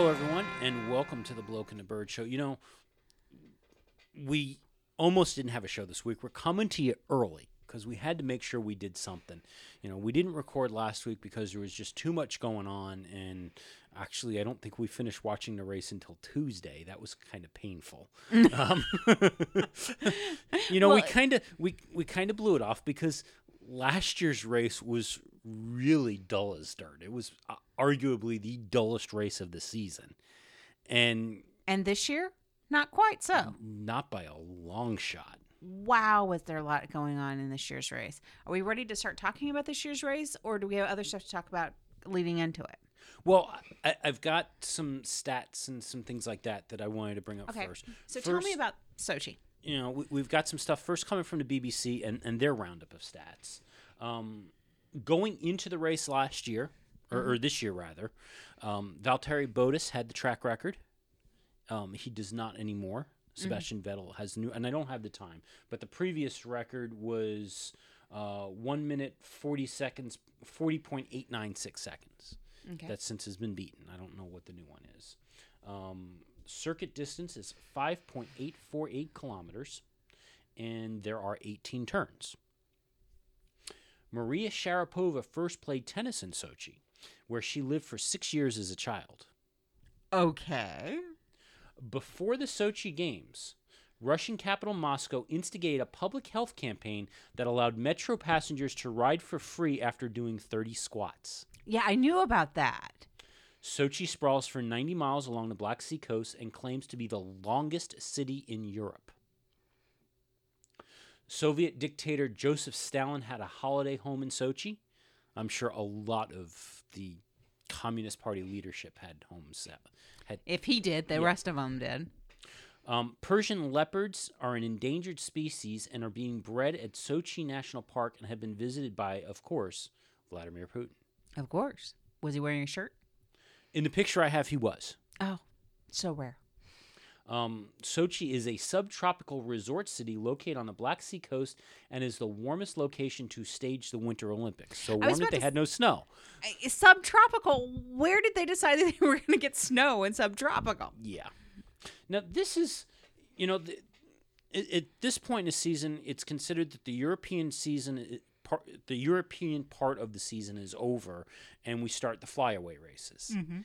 Hello, everyone, and welcome to the Bloke and the Bird Show. You know, we almost didn't have a show this week. We're coming to you early because we had to make sure we did something. You know, we didn't record last week because there was just too much going on, and actually, I don't think we finished watching the race until Tuesday. That was kind of painful. You know, well, we kind of blew it off because last year's race was really dull as dirt. It was arguably the dullest race of the season. And this year, not quite so. Not by a long shot. Wow, was there a lot going on in this year's race? Are we ready to start talking about this year's race, or do we have other stuff to talk about leading into it? Well, I've got some stats and some things like that I wanted to bring up first. So tell me about Sochi. You know, we've got some stuff first coming from the BBC and their roundup of stats. Going into the race last year, or this year rather, Valtteri Bottas had the track record. He does not anymore. Sebastian Vettel has new, and I don't have the time, but the previous record was 1 minute, 40 seconds, 40.896 seconds. Okay. That since has been beaten. I don't know what the new one is. Circuit distance is 5.848 kilometers, and there are 18 turns. Maria Sharapova first played tennis in Sochi, where she lived for 6 years as a child. Okay. Before the Sochi Games, Russian capital Moscow instigated a public health campaign that allowed metro passengers to ride for free after doing 30 squats. Yeah, I knew about that. Sochi sprawls for 90 miles along the Black Sea coast and claims to be the longest city in Europe. Soviet dictator Joseph Stalin had a holiday home in Sochi. I'm sure a lot of the Communist Party leadership had homes. If he did, the rest of them did. Persian leopards are an endangered species and are being bred at Sochi National Park and have been visited by, of course, Vladimir Putin. Of course. Was he wearing a shirt? In the picture I have, he was. Oh, so rare. Sochi is a subtropical resort city located on the Black Sea coast and is the warmest location to stage the Winter Olympics. So warm that they had no snow. Subtropical. Where did they decide that they were going to get snow in subtropical? Yeah. Now, this is, you know, at this point in the season, it's considered that the European season, the European part of the season is over, and we start the flyaway races. Mm-hmm.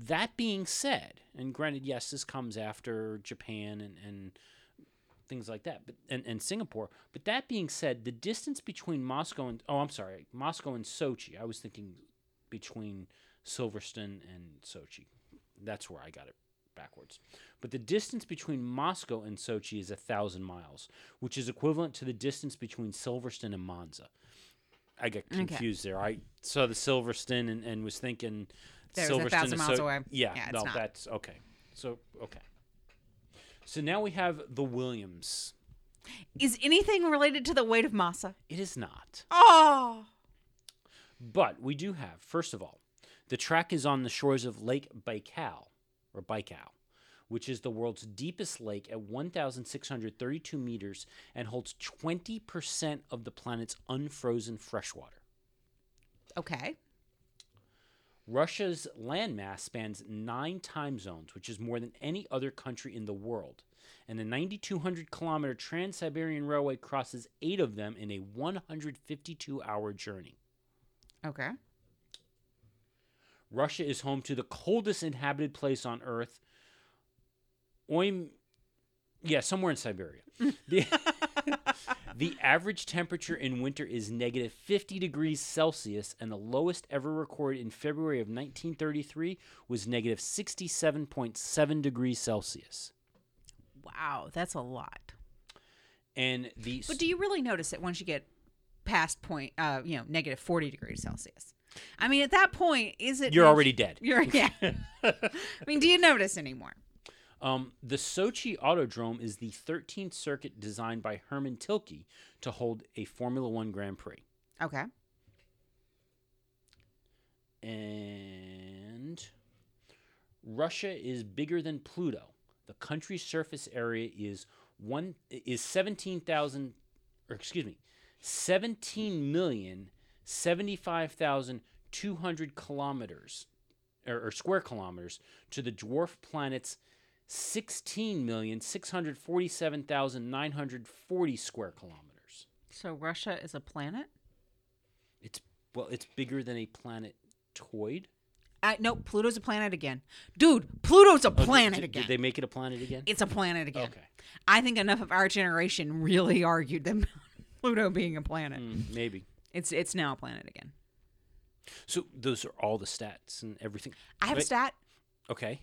That being said, and granted, yes, this comes after Japan and things like that, but and Singapore. But that being said, the distance between Moscow and Sochi. I was thinking between Silverstone and Sochi. That's where I got it backwards. But the distance between Moscow and Sochi is 1,000 miles, which is equivalent to the distance between Silverstone and Monza. I got confused there. I saw the Silverstone and was thinking there's 1,000 miles away. Yeah, no, that's okay. So now we have the Williams. Is anything related to the weight of Massa? It is not. Oh. But we do have, first of all, the track is on the shores of Lake Baikal, which is the world's deepest lake at 1,632 meters and holds 20% of the planet's unfrozen freshwater. Okay. Russia's landmass spans 9 time zones, which is more than any other country in the world. And the 9,200-kilometer Trans-Siberian Railway crosses 8 of them in a 152-hour journey. Okay. Russia is home to the coldest inhabited place on Earth, somewhere in Siberia. The average temperature in winter is negative 50 degrees Celsius, and the lowest ever recorded in February of 1933 was negative 67.7 degrees Celsius. Wow, that's a lot. But do you really notice it once you get past negative 40 degrees Celsius? I mean, at that point, you're already dead. I mean, do you notice anymore? The Sochi Autodrome is the 13th circuit designed by Herman Tilke to hold a Formula One Grand Prix. Okay. And Russia is bigger than Pluto. The country's surface area is 17,075,200 kilometers. or square kilometers to the dwarf planet's 16,647,940 square kilometers. So Russia is a planet? It's bigger than a planetoid. No, Pluto's a planet again. Dude, Pluto's a planet again. Did they make it a planet again? It's a planet again. Okay. I think enough of our generation really argued them Pluto being a planet. Maybe. It's now a planet again. So those are all the stats and everything. I have a stat. Okay.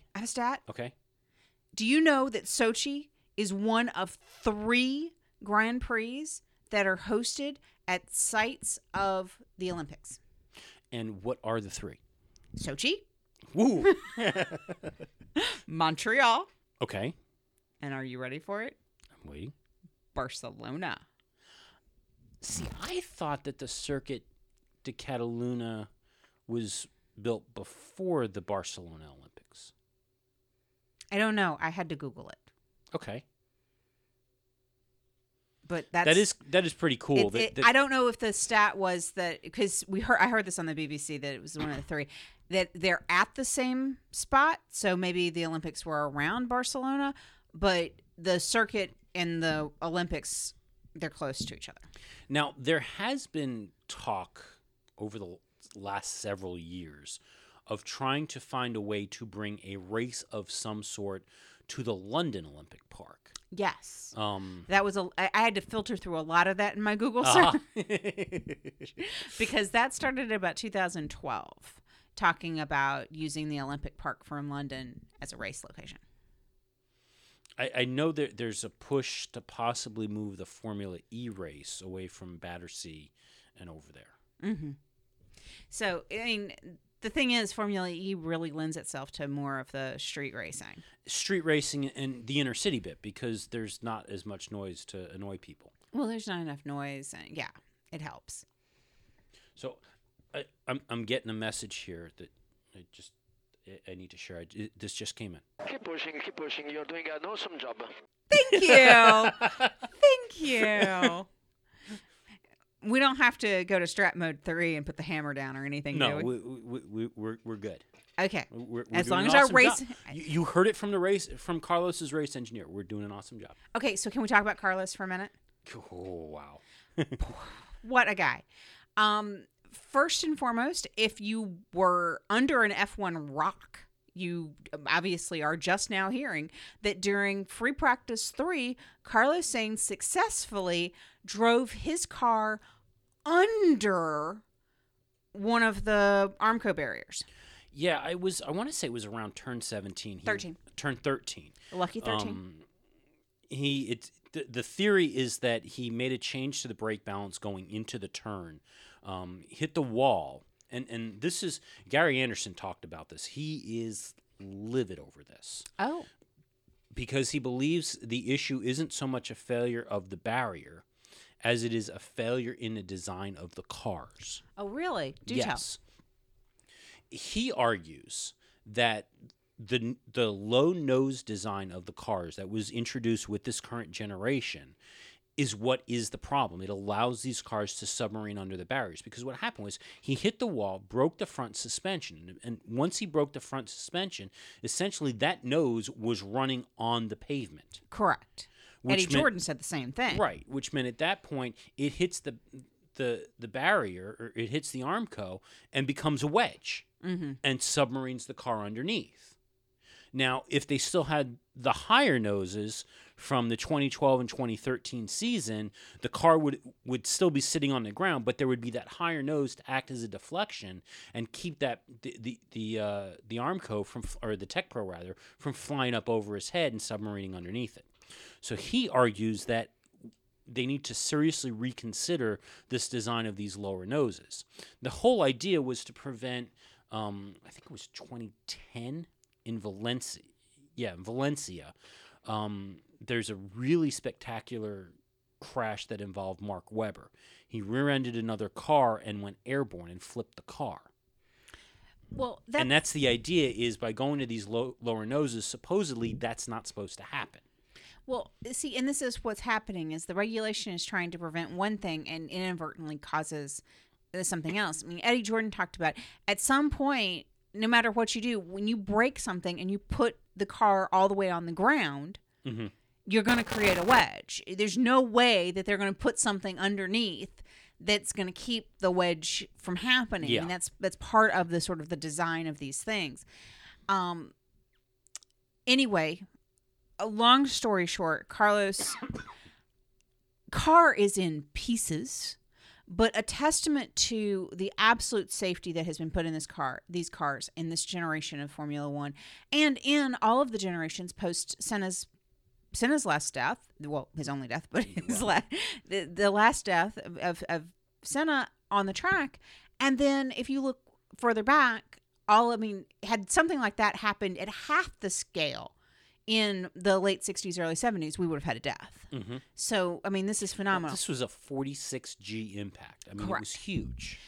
Do you know that Sochi is one of 3 Grand Prix that are hosted at sites of the Olympics? And what are the 3? Sochi. Woo. Montreal. Okay. And are you ready for it? I'm waiting. Barcelona. See, I thought that the Circuit de Catalunya was built before the Barcelona Olympics. I don't know. I had to Google it. Okay. But that is pretty cool. I don't know if the stat was that, because I heard this on the BBC that it was one of the 3 that they're at the same spot. So maybe the Olympics were around Barcelona, but the circuit and the Olympics, they're close to each other. Now, there has been talk over the last several years of trying to find a way to bring a race of some sort to the London Olympic Park. Yes. That was I had to filter through a lot of that in my Google search because that started about 2012, talking about using the Olympic Park from London as a race location. I know that there's a push to possibly move the Formula E race away from Battersea and over there. Mm-hmm. So, I mean, the thing is, Formula E really lends itself to more of the street racing. Street racing and the inner city bit, because there's not as much noise to annoy people. Well, there's not enough noise, and yeah, it helps. So, I'm getting a message here that I need to share. This just came in. Keep pushing. You're doing an awesome job. Thank you. We don't have to go to strap mode 3 and put the hammer down or anything. No, we're good. Okay. We're as long as our race. You heard it from Carlos's race engineer. We're doing an awesome job. Okay, so can we talk about Carlos for a minute? Oh, wow. What a guy. First and foremost, if you were under an F1 rock, you obviously are just now hearing that during free practice 3, Carlos Sainz successfully drove his car under one of the Armco barriers. Yeah, I want to say it was around turn 17. Turn 13. Lucky 13. The theory is that he made a change to the brake balance going into the turn, hit the wall, and this is Gary Anderson talked about this. He is livid over this. Oh, because he believes the issue isn't so much a failure of the barrier as it is a failure in the design of the cars. Oh, really? Yes. He argues that the low nose design of the cars that was introduced with this current generation is what is the problem. It allows these cars to submarine under the barriers, because what happened was he hit the wall, broke the front suspension, and once he broke the front suspension, essentially that nose was running on the pavement. Correct. Eddie Jordan said the same thing. Right, which meant at that point it hits the barrier, or it hits the Armco and becomes a wedge, mm-hmm. and submarines the car underneath. Now, if they still had the higher noses from the 2012 and 2013 season, the car would still be sitting on the ground, but there would be that higher nose to act as a deflection and keep that the Armco the Tecpro rather from flying up over his head and submarining underneath it. So he argues that they need to seriously reconsider this design of these lower noses. The whole idea was to prevent, I think it was 2010. In Valencia, there's a really spectacular crash that involved Mark Webber. He rear-ended another car and went airborne and flipped the car. Well, that's the idea, is by going to these lower noses, supposedly that's not supposed to happen. Well, see, and this is what's happening, is the regulation is trying to prevent one thing and inadvertently causes something else. I mean, Eddie Jordan talked about at some point, no matter what you do, when you break something and you put the car all the way on the ground, mm-hmm. you're going to create a wedge. There's no way that they're going to put something underneath that's going to keep the wedge from happening. Yeah. And that's part of the sort of the design of these things. Anyway, a long story short, Carlos' car is in pieces, but a testament to the absolute safety that has been put in this car, these cars, in this generation of Formula One, and in all of the generations post Senna's last death, well, his only death, but his the last death of Senna on the track. And then if you look further back, had something like that happened at half the scale in the late 60s, early 70s, we would have had a death. Mm-hmm. So, this is phenomenal. This was a 46G impact. Correct. It was huge.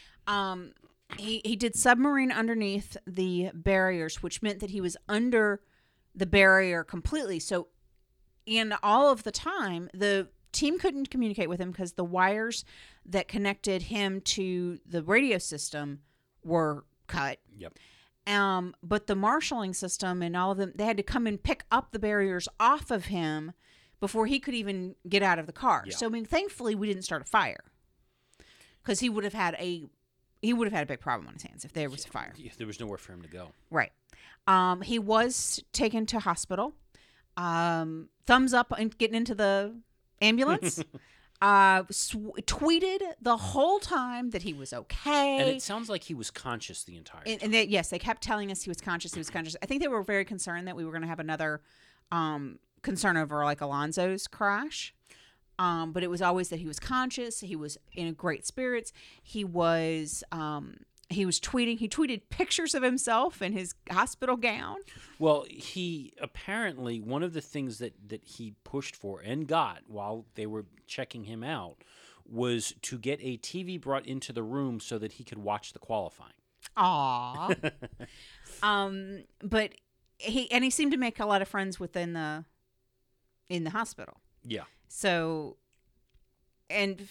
He did submarine underneath the barriers, which meant that he was under the barrier completely. So, in all of the time, the team couldn't communicate with him because the wires that connected him to the radio system were cut. Yep. But the marshalling system and all of them, they had to come and pick up the barriers off of him before he could even get out of the car. Yeah. So, thankfully we didn't start a fire, because he would have had a big problem on his hands if there was a fire. If there was nowhere for him to go. Right. He was taken to hospital. Thumbs up and getting into the ambulance, tweeted the whole time that he was okay. And it sounds like he was conscious the entire time. And they kept telling us he was conscious. I think they were very concerned that we were going to have another, concern over like Alonso's crash. But it was always that he was conscious. He was in great spirits. He tweeted pictures of himself in his hospital gown. Well, he apparently, one of the things that he pushed for and got while they were checking him out was to get a TV brought into the room so that he could watch the qualifying. Aww. But he seemed to make a lot of friends within in the hospital. Yeah. So, and...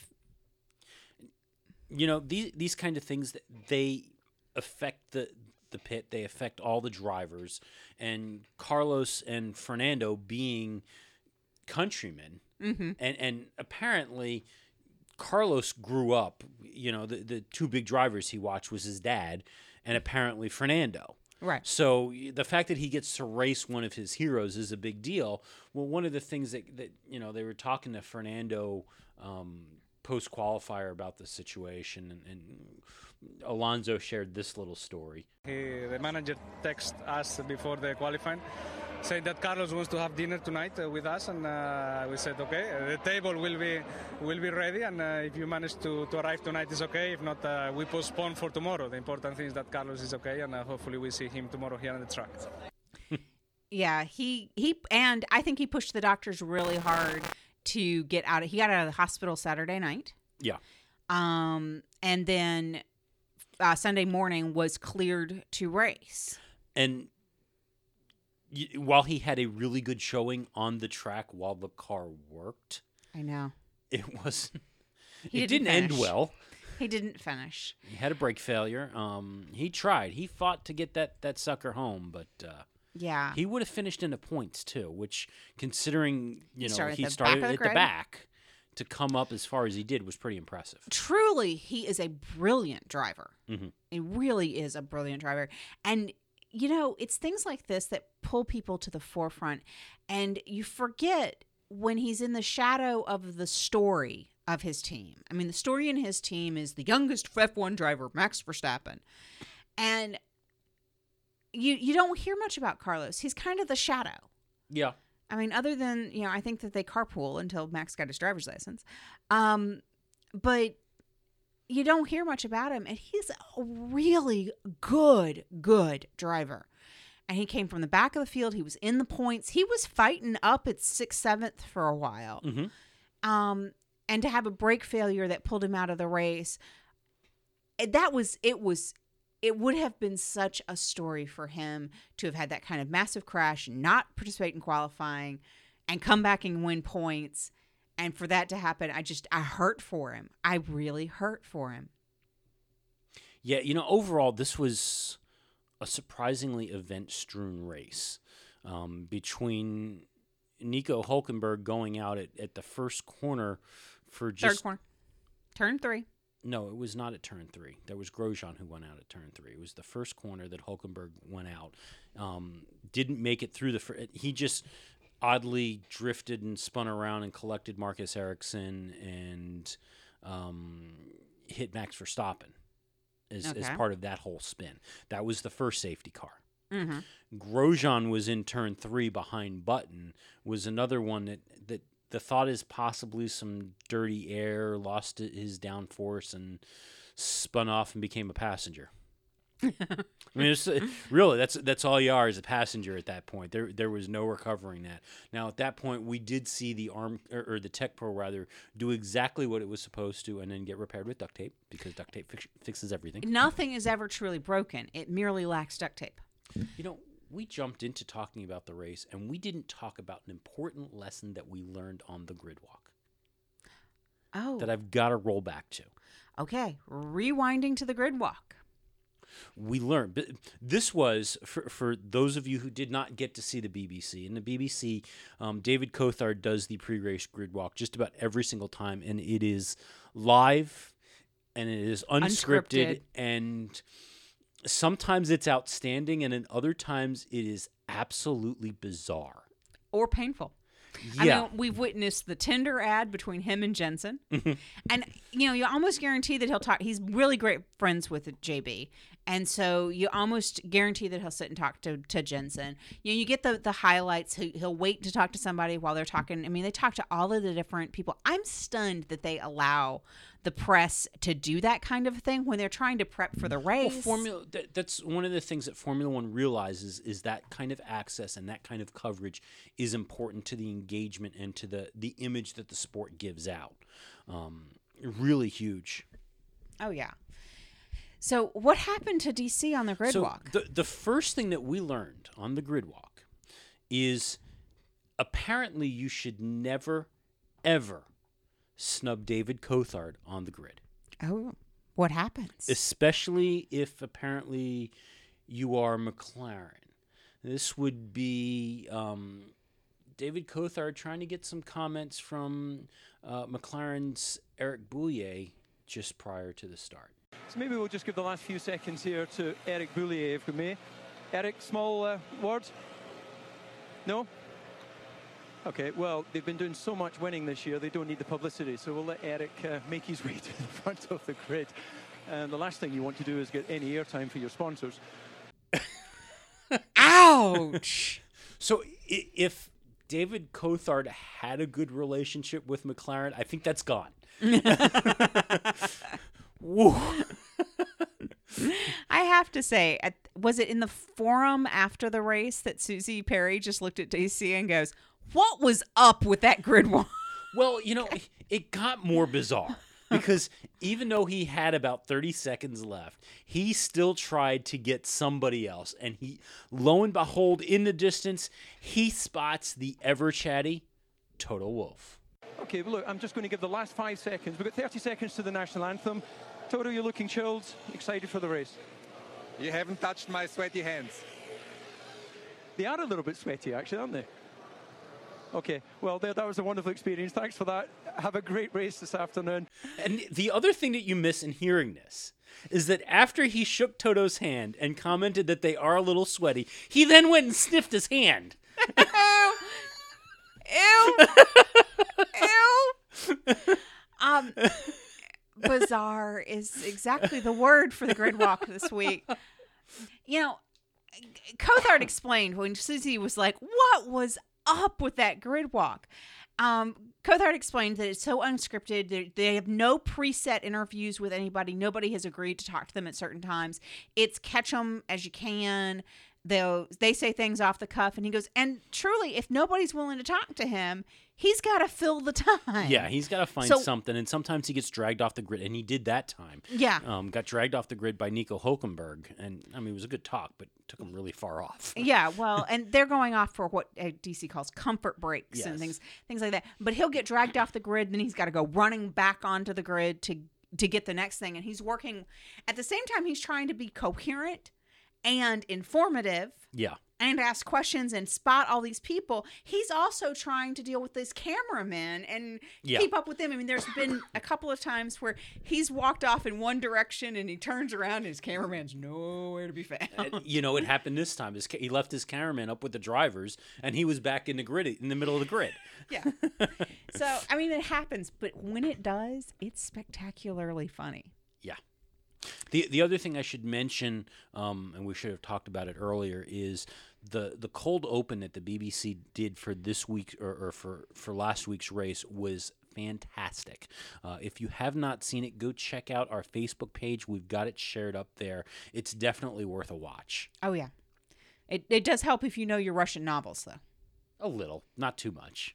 these kind of things, they affect the pit. They affect all the drivers. And Carlos and Fernando being countrymen, mm-hmm. and apparently Carlos grew up. The two big drivers he watched was his dad, and apparently Fernando. Right. So the fact that he gets to race one of his heroes is a big deal. Well, one of the things that they were talking to Fernando. Post-qualifier about the situation, and Alonso shared this little story. The manager texted us before the qualifying, saying that Carlos wants to have dinner tonight with us, and we said, okay, the table will be ready, and if you manage to arrive tonight, it's okay. If not, we postpone for tomorrow. The important thing is that Carlos is okay, and hopefully we see him tomorrow here on the track. Yeah, he and I think he pushed the doctors really hard to get out of... He got out of the hospital Saturday night. Yeah. And then Sunday morning was cleared to race. And while he had a really good showing on the track while the car worked... I know. It was... It didn't end well. He didn't finish. He had a brake failure. He tried. He fought to get that sucker home, but... Yeah, he would have finished in the points too, which, considering he started at the back to come up as far as he did, was pretty impressive. Truly, he is a brilliant driver. Mm-hmm. He really is a brilliant driver, and it's things like this that pull people to the forefront, and you forget when he's in the shadow of the story of his team. The story in his team is the youngest F1 driver, Max Verstappen, and. You don't hear much about Carlos. He's kind of the shadow. Yeah. Other than, I think that they carpool until Max got his driver's license. But you don't hear much about him. And he's a really good driver. And he came from the back of the field. He was in the points. He was fighting up at 6th, 7th for a while. Mm-hmm. And to have a brake failure that pulled him out of the race, it would have been such a story for him to have had that kind of massive crash, not participate in qualifying, and come back and win points. And for that to happen, I hurt for him. I really hurt for him. Yeah, overall, this was a surprisingly event-strewn race between Nico Hulkenberg going out at the first corner for just... Third corner. Turn three. No, it was not at turn three. There was Grosjean who went out at turn three. It was the first corner that Hulkenberg went out. Didn't make it through the... He just oddly drifted and spun around and collected Marcus Ericsson and hit Max Verstappen as part of that whole spin. That was the first safety car. Mm-hmm. Grosjean was in turn three behind Button, was another one that the thought is possibly some dirty air, lost his downforce, and spun off and became a passenger. I mean, it's, really, that's all you are, is a passenger at that point. There was no recovering that. Now, at that point, we did see the the Tecpro rather do exactly what it was supposed to, and then get repaired with duct tape, because duct tape fixes everything. Nothing is ever truly broken; it merely lacks duct tape. You know, we jumped into talking about the race, and we didn't talk about an important lesson that we learned on the grid walk. Oh. That I've got to roll back to. Okay. Rewinding to the grid walk. We learned. But this was, for those of you who did not get to see the BBC. In the BBC, David Coulthard does the pre-race grid walk just about every single time, and it is live, and it is unscripted. And... sometimes it's outstanding, and in other times it is absolutely bizarre. Or painful. Yeah. I mean, we've witnessed the Tinder ad between him and Jensen. And, you know, you almost guarantee that he'll talk. He's really great friends with JB. And so you almost guarantee that he'll sit and talk to Jensen. You know, you get the highlights. He'll wait to talk to somebody while they're talking. I mean, they talk to all of the different people. I'm stunned that they allow the press to do that kind of thing when they're trying to prep for the race. Well, that's one of the things that Formula One realizes, is that kind of access and that kind of coverage is important to the engagement and to the image that the sport gives out. Really huge. Oh, yeah. So what happened to DC on the grid walk? The first thing that we learned on the grid walk is apparently you should never, ever snub David Coulthard on the grid. Oh, what happens? Especially if apparently you are McLaren. This would be David Coulthard trying to get some comments from McLaren's Eric Boulier just prior to the start. So maybe we'll just give the last few seconds here to Eric Boulier, if we may. Eric, small word? No? Okay, well, they've been doing so much winning this year, they don't need the publicity, so we'll let Eric make his way to the front of the grid. And the last thing you want to do is get any airtime for your sponsors. Ouch! So if David Coulthard had a good relationship with McLaren, I think that's gone. Woo. I have to say, was it in the forum after the race that Susie Perry just looked at DC and goes, what was up with that grid walk? Well, you know, it got more bizarre, because even though he had about 30 seconds left, he still tried to get somebody else. And he, lo and behold, in the distance, he spots the ever-chatty Toto Wolff. Okay, well, look, I'm just going to give the last 5 seconds. We've got 30 seconds to the national anthem. Toto, you're looking chilled, excited for the race. You haven't touched my sweaty hands. They are a little bit sweaty, actually, aren't they? Okay, well, that was a wonderful experience. Thanks for that. Have a great race this afternoon. And the other thing that you miss in hearing this is that after he shook Toto's hand and commented that they are a little sweaty, he then went and sniffed his hand. Ew! Ew! Bizarre is exactly the word for the grid walk this week. You know, Coulthard explained when Susie was like, what was up with that grid walk? Coulthard explained that it's so unscripted. They have no preset interviews with anybody. Nobody has agreed to talk to them at certain times. It's catch them as you can. They say things off the cuff, and he goes, and truly, if nobody's willing to talk to him, he's got to fill the time. Yeah, he's got to find something, and sometimes he gets dragged off the grid, and he did that time. Yeah. Got dragged off the grid by Nico Hulkenberg, and, I mean, it was a good talk, but took him really far off. Yeah, well, and they're going off for what DC calls comfort breaks. Yes. And things like that, but he'll get dragged off the grid, then he's got to go running back onto the grid to get the next thing, and he's working. At the same time, he's trying to be coherent and informative. Yeah. And ask questions and spot all these people. He's also trying to deal with these cameramen and keep up with them. I mean, there's been a couple of times where he's walked off in one direction and he turns around and his cameraman's nowhere to be found. And, you know, it happened this time. He left his cameraman up with the drivers and he was back in the grid, in the middle of the grid. Yeah. So, I mean, it happens. But when it does, it's spectacularly funny. Yeah. The other thing I should mention, and we should have talked about it earlier, is the cold open that the BBC did for this week or for last week's race was fantastic. If you have not seen it, go check out our Facebook page. We've got it shared up there. It's definitely worth a watch. Oh, yeah. It does help if you know your Russian novels, though. A little. Not too much.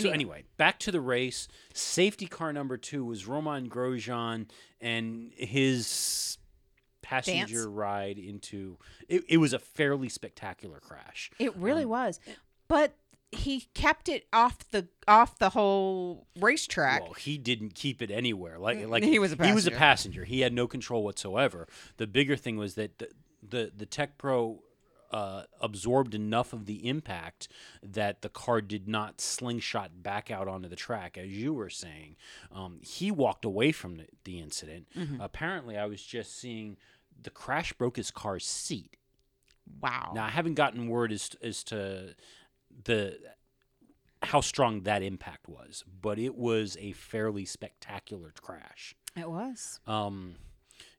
So anyway, back to the race. Safety car number 2 was Romain Grosjean and his passenger ride into it. It was a fairly spectacular crash. It really was, but he kept it off the whole racetrack. Well, he didn't keep it anywhere. Like he was a passenger. He had no control whatsoever. The bigger thing was that the Tecpro absorbed enough of the impact that the car did not slingshot back out onto the track, as you were saying. He walked away from the incident. Mm-hmm. Apparently, I was just seeing the crash broke his car's seat. Wow. Now, I haven't gotten word as to how strong that impact was, but it was a fairly spectacular crash. It was.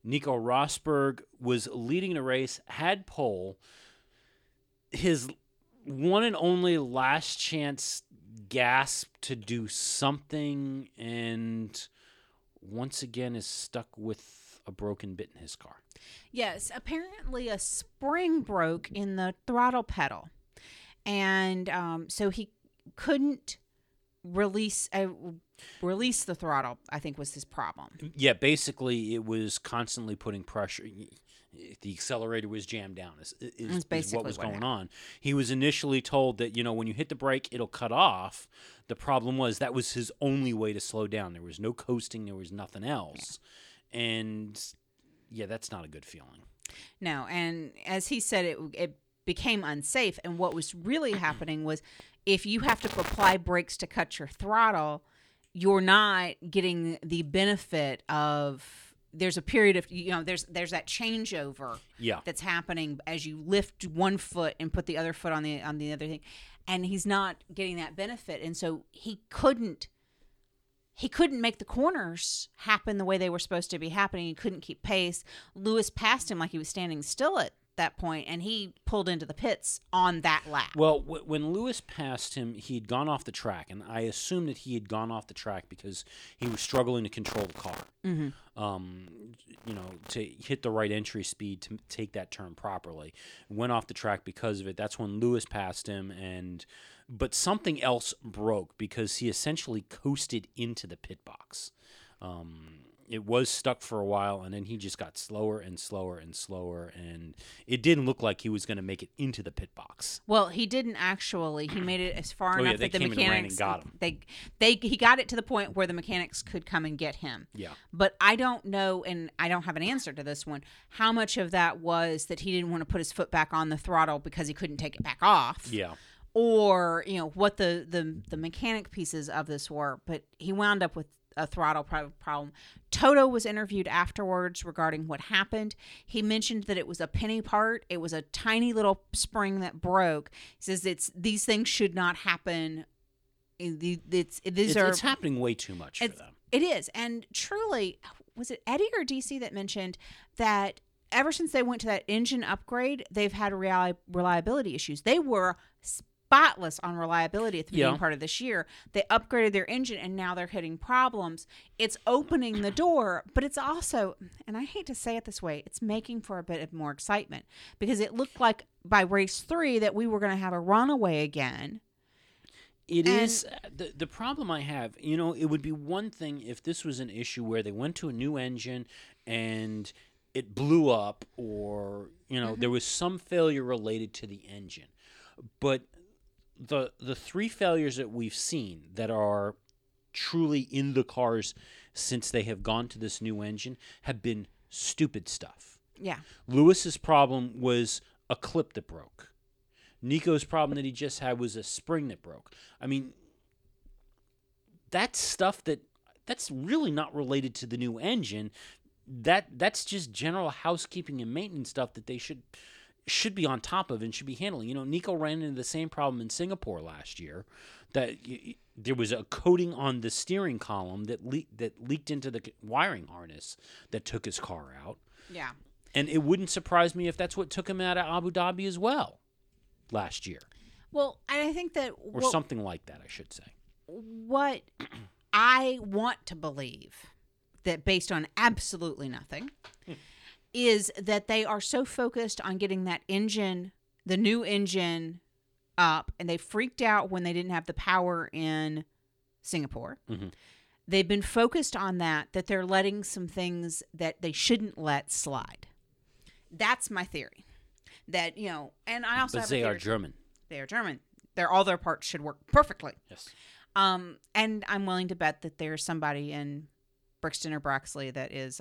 Nico Rosberg was leading the race, had pole. His one and only last chance gasp to do something, and once again is stuck with a broken bit in his car. Yes, apparently a spring broke in the throttle pedal, and so he couldn't release the throttle, I think, was his problem. Yeah, basically it was constantly putting pressure. The accelerator was jammed down is what was going on. He was initially told that, you know, when you hit the brake, it'll cut off. The problem was that was his only way to slow down. There was no coasting. There was nothing else. Yeah. And, yeah, that's not a good feeling. No, and as he said, it became unsafe. And what was really happening was if you have to apply brakes to cut your throttle, you're not getting the benefit of... There's a period of, you know, there's that changeover that's happening as you lift one foot and put the other foot on the other thing, and he's not getting that benefit, and so he couldn't make the corners happen the way they were supposed to be happening. He couldn't keep pace. Lewis passed him like he was standing still at that point, and he pulled into the pits on that lap. Well, when Lewis passed him, he'd gone off the track, and I assume that he had gone off the track because he was struggling to control the car. Mm-hmm. You know, to hit the right entry speed to take that turn properly. Went off the track because of it. That's when Lewis passed him, but something else broke because he essentially coasted into the pit box. It was stuck for a while, and then he just got slower and slower and slower, and it didn't look like he was going to make it into the pit box. Well, he didn't actually. He made it as far enough that the mechanics and ran and got him. He got it to the point where the mechanics could come and get him. Yeah. But I don't know, and I don't have an answer to this one, how much of that was that he didn't want to put his foot back on the throttle because he couldn't take it back off. Yeah. Or, you know, what the mechanic pieces of this were, but he wound up with a throttle problem. Toto was interviewed afterwards regarding what happened. He mentioned that it was a penny part. It was a tiny little spring that broke. He says these things should not happen. It's happening way too much for them. It is. And truly, was it Eddie or DC that mentioned that ever since they went to that engine upgrade, they've had reliability issues. They were spotless on reliability at the beginning part of this year. They upgraded their engine, and now they're hitting problems. It's opening the door, but it's also, and I hate to say it this way, it's making for a bit of more excitement, because it looked like by race 3 that we were going to have a runaway again. It is the problem I have, you know, it would be one thing if this was an issue where they went to a new engine and it blew up, or, you know, there was some failure related to the engine. But the three failures that we've seen that are truly in the cars since they have gone to this new engine have been stupid stuff. Yeah. Lewis's problem was a clip that broke. Nico's problem that he just had was a spring that broke. I mean, that's stuff that's really not related to the new engine. That's just general housekeeping and maintenance stuff that they should be on top of and should be handling. You know, Nico ran into the same problem in Singapore last year, that there was a coating on the steering column that leaked into the wiring harness that took his car out. Yeah. And it wouldn't surprise me if that's what took him out of Abu Dhabi as well last year. Well, and I think that... Or something like that, I should say. What I want to believe, that based on absolutely nothing... is that they are so focused on getting that engine, the new engine, up, and they freaked out when they didn't have the power in Singapore. Mm-hmm. They've been focused on that they're letting some things that they shouldn't let slide. That's my theory. That, you know, and I also have a theory. But they are German. They are German. All their parts should work perfectly. Yes. And I'm willing to bet that there's somebody in Brixton or Broxley that is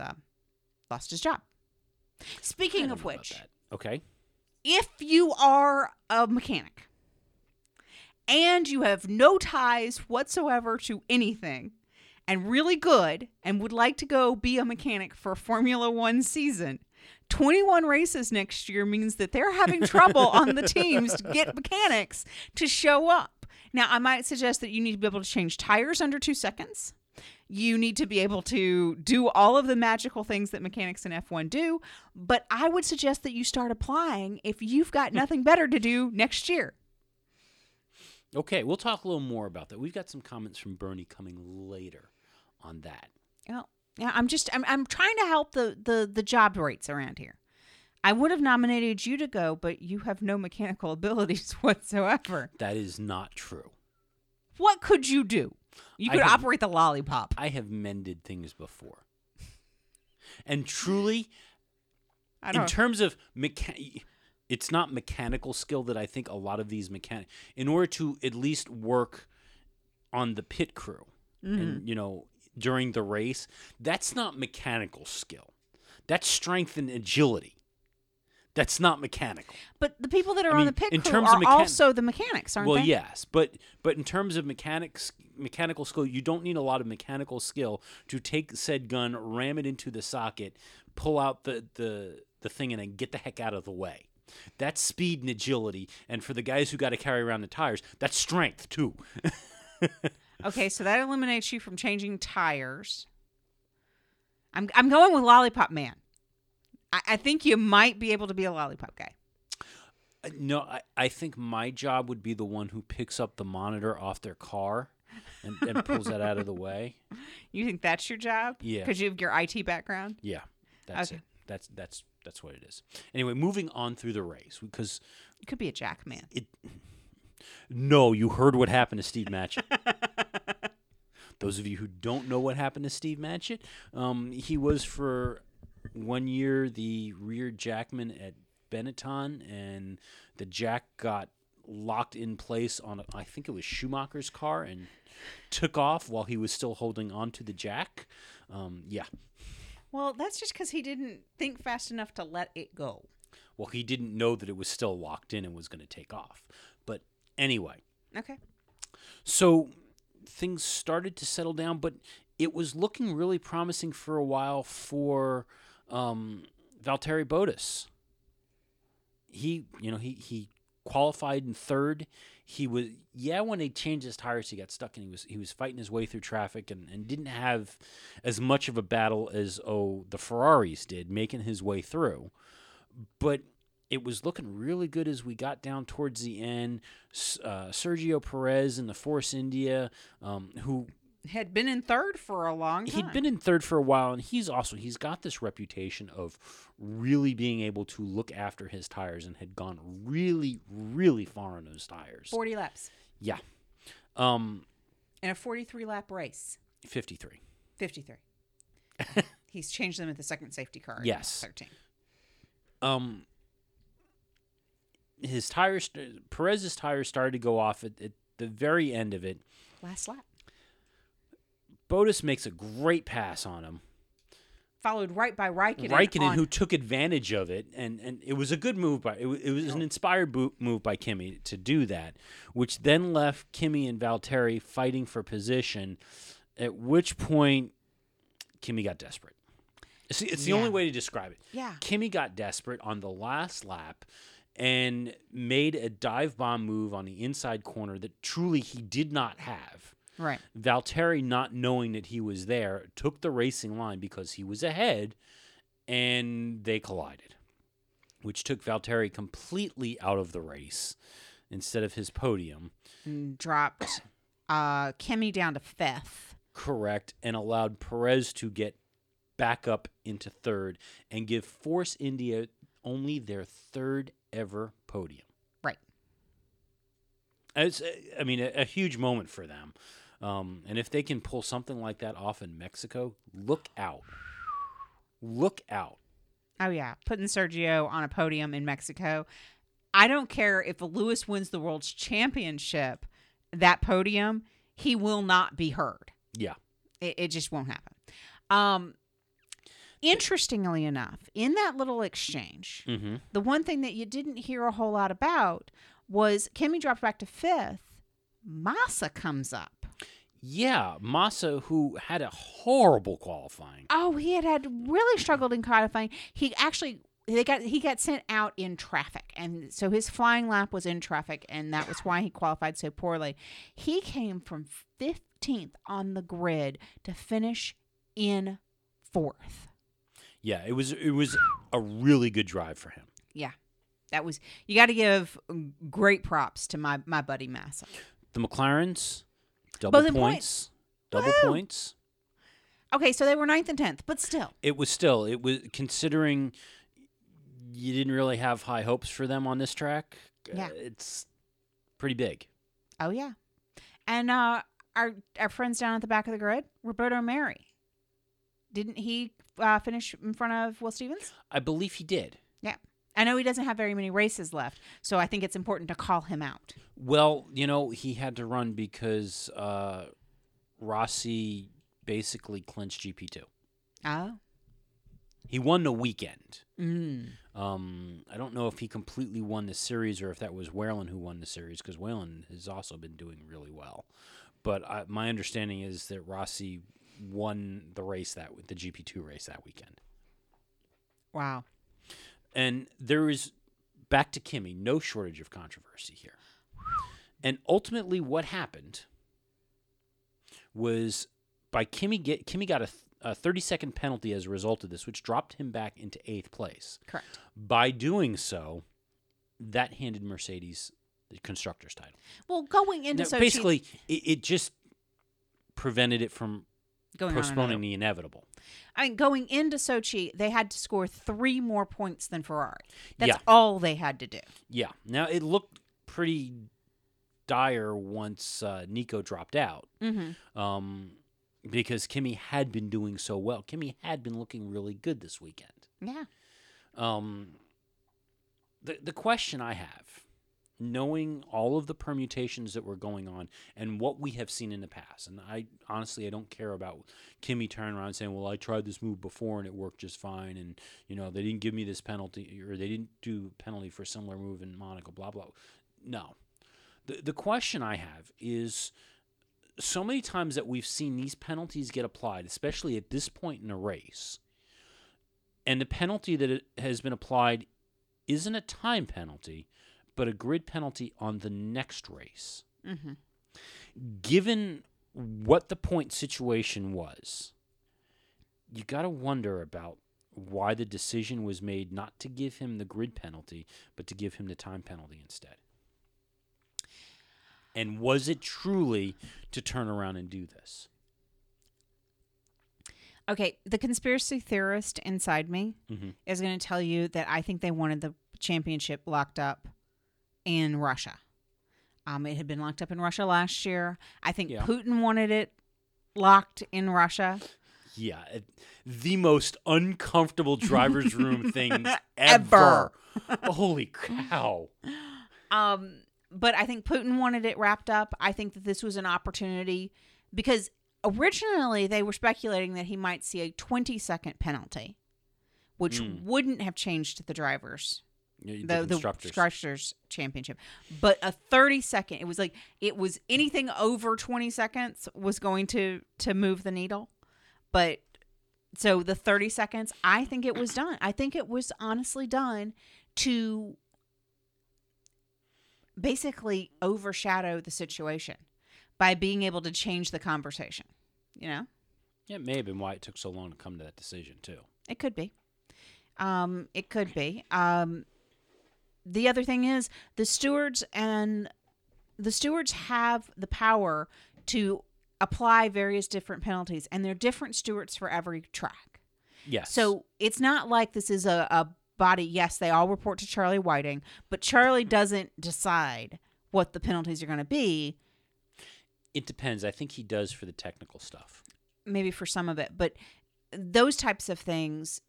lost his job. Speaking of which, okay, if you are a mechanic and you have no ties whatsoever to anything and really good and would like to go be a mechanic for a Formula One season, 21 races next year means that they're having trouble on the teams to get mechanics to show up. Now, I might suggest that you need to be able to change tires under 2 seconds. You need to be able to do all of the magical things that mechanics in F1 do, but I would suggest that you start applying if you've got nothing better to do next year. Okay, we'll talk a little more about that. We've got some comments from Bernie coming later on that. Oh, yeah, I'm trying to help the job rates around here. I would have nominated you to go, but you have no mechanical abilities whatsoever. That is not true. What could you do? You could operate the lollipop. I have mended things before. And truly, in terms of it's not mechanical skill that I think a lot of these mechanics, in order to at least work on the pit crew, and, you know, during the race, that's not mechanical skill. That's strength and agility. That's not mechanical. But the people that are on the pit crew are also the mechanics, aren't they? Well, yes, but in terms of mechanical skill, you don't need a lot of mechanical skill to take said gun, ram it into the socket, pull out the thing, and then get the heck out of the way. That's speed and agility, and for the guys who got to carry around the tires, that's strength too. Okay, so that eliminates you from changing tires. I'm going with Lollipop Man. I think you might be able to be a lollipop guy. No, I think my job would be the one who picks up the monitor off their car and pulls that out of the way. You think that's your job? Yeah. Because you have your IT background? Yeah. That's okay. It. That's what it is. Anyway, moving on through the race. Because you could be a jackman. No, you heard what happened to Steve Matchett. Those of you who don't know what happened to Steve Matchett, he was for... 1 year, the rear jackman at Benetton, and the jack got locked in place on, I think it was Schumacher's car, and took off while he was still holding on to the jack. Yeah. Well, that's just because he didn't think fast enough to let it go. Well, he didn't know that it was still locked in and was going to take off. But anyway. Okay. So things started to settle down, but it was looking really promising for a while for... Valtteri Bottas. He qualified in third. He was when they changed his tires, he got stuck, and he was fighting his way through traffic and didn't have as much of a battle as the Ferraris did, making his way through. But it was looking really good as we got down towards the end. Sergio Perez in the Force India, who had been in third for a long time. He'd been in third for a while, and he's got this reputation of really being able to look after his tires, and had gone really, really far on those tires. 40 laps. Yeah. In a 43-lap race. 53. He's changed them at the second safety car. Yes. 13. Perez's tires started to go off at the very end of it. Last lap. Bottas makes a great pass on him. followed right by Räikkönen. Räikkönen, who took advantage of it, and it was a good move. It was an inspired move by Kimi to do that, which then left Kimi and Valtteri fighting for position, at which point Kimi got desperate. See, it's the only way to describe it. Yeah. Kimi got desperate on the last lap and made a dive bomb move on the inside corner that truly he did not have. Right. Valtteri, not knowing that he was there, took the racing line because he was ahead, and they collided, which took Valtteri completely out of the race instead of his podium. And dropped Kimi down to fifth. Correct, and allowed Perez to get back up into third and give Force India only their third ever podium. Right. It's, I mean, a huge moment for them. And if they can pull something like that off in Mexico, look out. Look out. Oh, yeah. Putting Sergio on a podium in Mexico. I don't care if Lewis wins the world's championship, that podium, he will not be heard. Yeah. It just won't happen. Interestingly enough, in that little exchange, the one thing that you didn't hear a whole lot about was Kimi dropped back to fifth. Massa comes up. Yeah, Massa, who had a horrible qualifying. Oh, he had really struggled in qualifying. He got sent out in traffic, and so his flying lap was in traffic, and that was why he qualified so poorly. He came from 15th on the grid to finish in fourth. Yeah, it was a really good drive for him. Yeah, that was, you got to give great props to my buddy Massa. The McLarens, double points. Okay, so they were 9th and 10th, but still. It was considering you didn't really have high hopes for them on this track. Yeah. It's pretty big. Oh, yeah. And our friends down at the back of the grid, Roberto Meri. Didn't he finish in front of Will Stevens? I believe he did. Yeah. I know he doesn't have very many races left, so I think it's important to call him out. Well, you know, he had to run because Rossi basically clinched GP2. Oh. He won the weekend. I don't know if he completely won the series or if that was Whalen who won the series, because Whalen has also been doing really well. But my understanding is that Rossi won the race, the GP2 race that weekend. Wow. And there is, back to Kimi, no shortage of controversy here. And ultimately what happened was by Kimi got a 30-second penalty as a result of this, which dropped him back into 8th place. Correct. By doing so, that handed Mercedes the Constructors' title. Well, going into Sochi... Basically, it just prevented it from... postponing the inevitable. I mean, going into Sochi, they had to score 3 more points than Ferrari. That's all they had to do. Yeah. Now, it looked pretty dire once Nico dropped out because Kimi had been doing so well. Kimi had been looking really good this weekend. Yeah. The question I have, knowing all of the permutations that were going on and what we have seen in the past. And I honestly don't care about Kimi turning around and saying, well, I tried this move before and it worked just fine. And, you know, they didn't give me this penalty, or they didn't do penalty for a similar move in Monaco, blah, blah. No. The question I have is, so many times that we've seen these penalties get applied, especially at this point in a race, and the penalty that has been applied isn't a time penalty, but a grid penalty on the next race. Given what the point situation was, you got to wonder about why the decision was made not to give him the grid penalty, but to give him the time penalty instead. And was it truly to turn around and do this? Okay, the conspiracy theorist inside me is going to tell you that I think they wanted the championship locked up in Russia. It had been locked up in Russia last year. I think Putin wanted it locked in Russia. Yeah. The most uncomfortable driver's room things ever. Holy cow. But I think Putin wanted it wrapped up. I think that this was an opportunity because originally they were speculating that he might see a 20-second penalty, which wouldn't have changed the drivers, the Constructors Championship. But a 30-second, it was anything over 20 seconds was going to move the needle. But so the 30 seconds, I think it was done. I think it was honestly done to basically overshadow the situation by being able to change the conversation, you know? It may have been why it took so long to come to that decision, too. It could be. The other thing is the stewards have the power to apply various different penalties, and they're different stewards for every track. Yes. So it's not like this is a body. Yes, they all report to Charlie Whiting, but Charlie doesn't decide what the penalties are going to be. It depends. I think he does for the technical stuff. Maybe for some of it, but those types of things,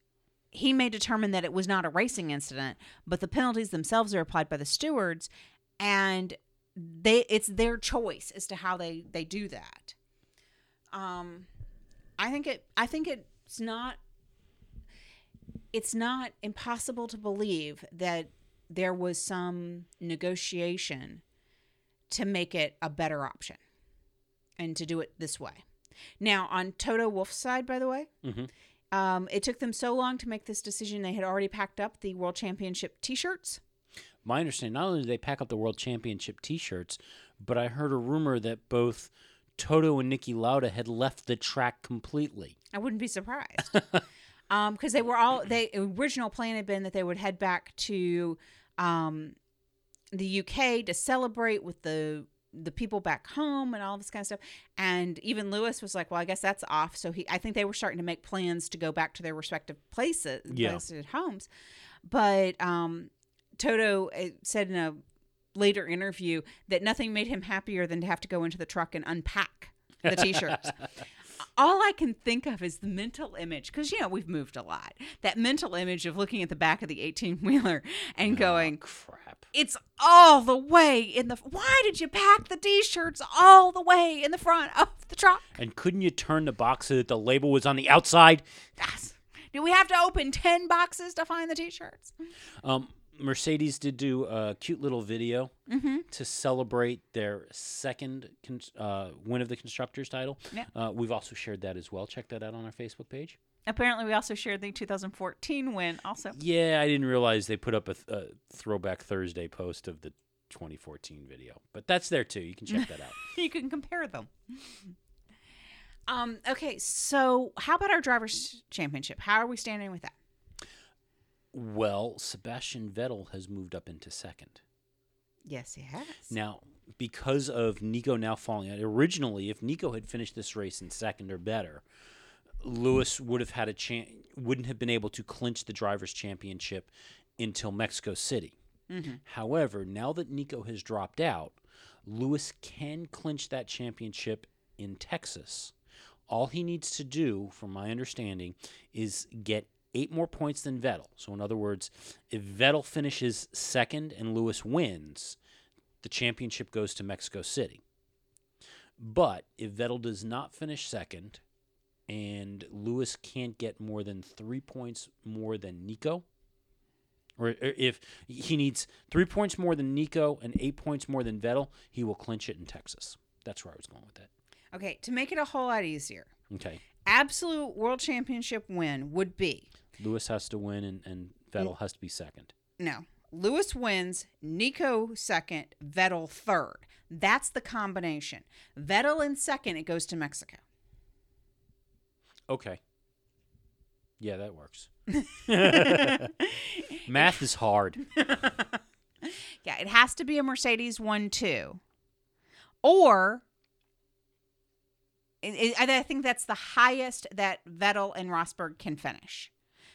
he may determine that it was not a racing incident, but the penalties themselves are applied by the stewards, and it's their choice as to how they do that. I think it's not impossible to believe that there was some negotiation to make it a better option and to do it this way. Now, on Toto Wolff's side, by the way, it took them so long to make this decision, they had already packed up the World Championship T-shirts. My understanding, not only did they pack up the World Championship T-shirts, but I heard a rumor that both Toto and Niki Lauda had left the track completely. I wouldn't be surprised. Because the original plan had been that they would head back to the UK to celebrate with the people back home and all this kind of stuff. And even Lewis was like, well, I guess that's off. So I think they were starting to make plans to go back to their respective places homes. But Toto said in a later interview that nothing made him happier than to have to go into the truck and unpack the T-shirts. All I can think of is the mental image, because, you know, we've moved a lot. That mental image of looking at the back of the 18-wheeler and going, crap, it's all the way in the... Why did you pack the T-shirts all the way in the front of the truck? And couldn't you turn the box so that the label was on the outside? Do we have to open 10 boxes to find the T-shirts? Mercedes did do a cute little video to celebrate their second win of the Constructors' title. Yep. We've also shared that as well. Check that out on our Facebook page. Apparently, we also shared the 2014 win also. Yeah, I didn't realize they put up a Throwback Thursday post of the 2014 video. But that's there, too. You can check that out. You can compare them. Okay, so how about our Drivers' Championship? How are we standing with that? Well, Sebastian Vettel has moved up into second. Yes, he has. Now, because of Nico now falling out, originally, if Nico had finished this race in second or better, Lewis would have had a wouldn't have been able to clinch the Drivers' Championship until Mexico City. Mm-hmm. However, now that Nico has dropped out, Lewis can clinch that championship in Texas. All he needs to do, from my understanding, is get 8 more points than Vettel. So, in other words, if Vettel finishes second and Lewis wins, the championship goes to Mexico City. But if Vettel does not finish second and Lewis can't get more than 3 points more than Nico, or if he needs 3 points more than Nico and 8 points more than Vettel, he will clinch it in Texas. That's where I was going with that. Okay, to make it a whole lot easier. Okay. Absolute world championship win would be Lewis has to win and Vettel has to be second. No. Lewis wins, Nico second, Vettel third. That's the combination. Vettel in second, it goes to Mexico. Okay. Yeah, that works. Math is hard. Yeah, it has to be a Mercedes 1-2. Or... I think that's the highest that Vettel and Rosberg can finish.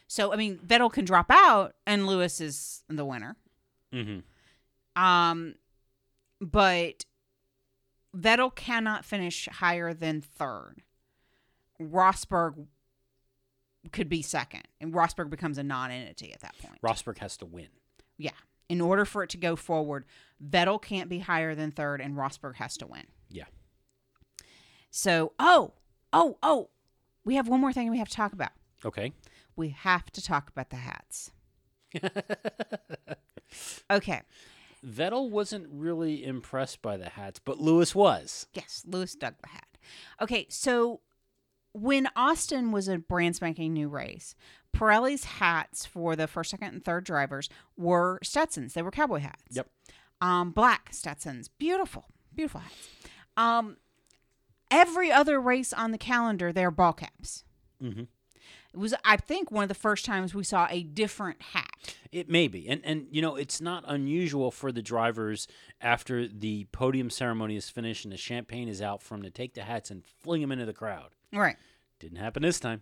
So, I mean, Vettel can drop out, and Lewis is the winner. Mm-hmm. But Vettel cannot finish higher than third. Rosberg could be second, and Rosberg becomes a non-entity at that point. Rosberg has to win. Yeah. In order for it to go forward, Vettel can't be higher than third, and Rosberg has to win. Yeah. So, Oh, we have one more thing we have to talk about. Okay. We have to talk about the hats. Okay. Vettel wasn't really impressed by the hats, but Lewis was. Yes, Lewis dug the hat. Okay, so when Austin was a brand spanking new race, Pirelli's hats for the first, second, and third drivers were Stetsons. They were cowboy hats. Yep. Black Stetsons. Beautiful, beautiful hats. Every other race on the calendar, they're ball caps. Mm-hmm. It was, I think, one of the first times we saw a different hat. It may be. And you know, it's not unusual for the drivers after the podium ceremony is finished and the champagne is out for them to take the hats and fling them into the crowd. Right. Didn't happen this time.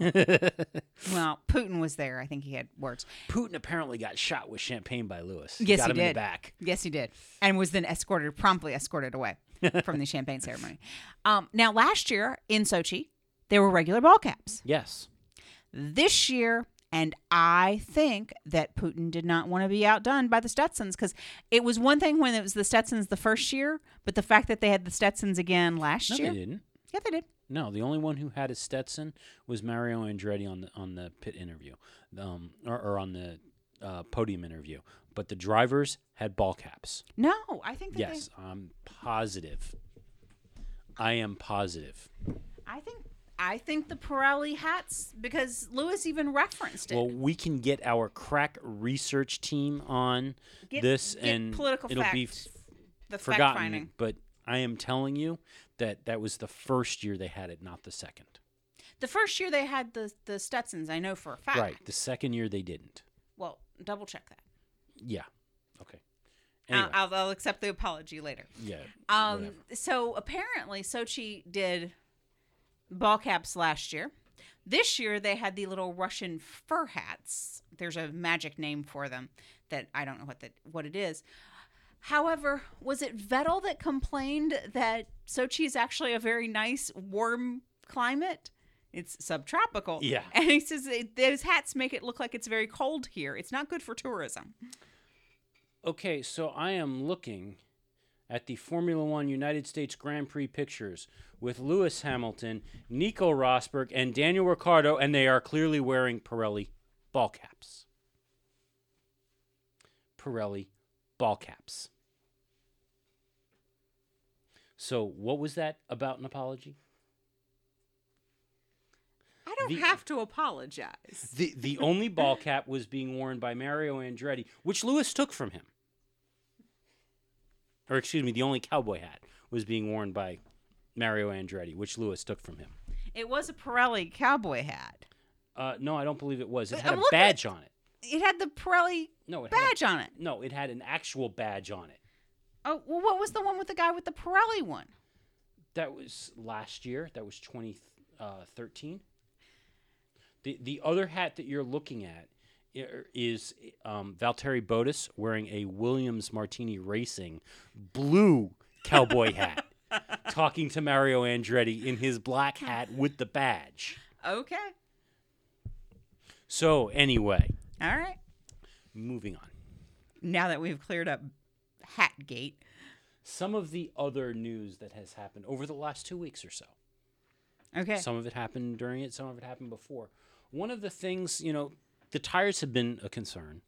Well, Putin was there. I think he had words. Putin apparently got shot with champagne by Lewis. Yes, he did. Got him in the back. Yes, he did. And was then promptly escorted away from the champagne ceremony. Now, last year in Sochi, there were regular ball caps. Yes. This year, and I think that Putin did not want to be outdone by the Stetsons, because it was one thing when it was the Stetsons the first year, but the fact that they had the Stetsons again last year. No, they didn't. Yeah, they did. No, the only one who had a Stetson was Mario Andretti on the pit interview, or on the podium interview. But the drivers had ball caps. No, I think that yes, I'm positive. I am positive. I think the Pirelli hats, because Lewis even referenced it. Well, we can get our crack research team on this, and political it'll fact, be the forgotten. Fact finding. But I am telling you that was the first year they had it, not the second. The first year they had the Stetsons, I know for a fact. Right. The second year they didn't. Well, double check that. Yeah. Okay. Anyway. I'll accept the apology later. Yeah. So apparently Sochi did ball caps last year. This year they had the little Russian fur hats. There's a magic name for them that I don't know what it is. However, was it Vettel that complained that Sochi is actually a very nice, warm climate? It's subtropical. Yeah. And he says those hats make it look like it's very cold here. It's not good for tourism. Okay, so I am looking at the Formula One United States Grand Prix pictures with Lewis Hamilton, Nico Rosberg, and Daniel Ricciardo, and they are clearly wearing Pirelli ball caps. Pirelli ball caps. So what was that about an apology? I don't have to apologize. The only ball cap was being worn by Mario Andretti, which Lewis took from him. Or excuse me, the only cowboy hat was being worn by Mario Andretti, which Lewis took from him. It was a Pirelli cowboy hat. No, I don't believe it was. It had a badge on it. It had the Pirelli badge on it. No, it had an actual badge on it. Oh, well, what was the one with the guy with the Pirelli one? That was last year. That was 2013. The other hat that you're looking at is Valtteri Bottas wearing a Williams Martini Racing blue cowboy hat, talking to Mario Andretti in his black hat with the badge. Okay. So anyway. All right. Moving on. Now that we've cleared up Hatgate. Some of the other news that has happened over the last 2 weeks or so. Okay. Some of it happened during it. Some of it happened before. One of the things, you know, the tires have been a concern.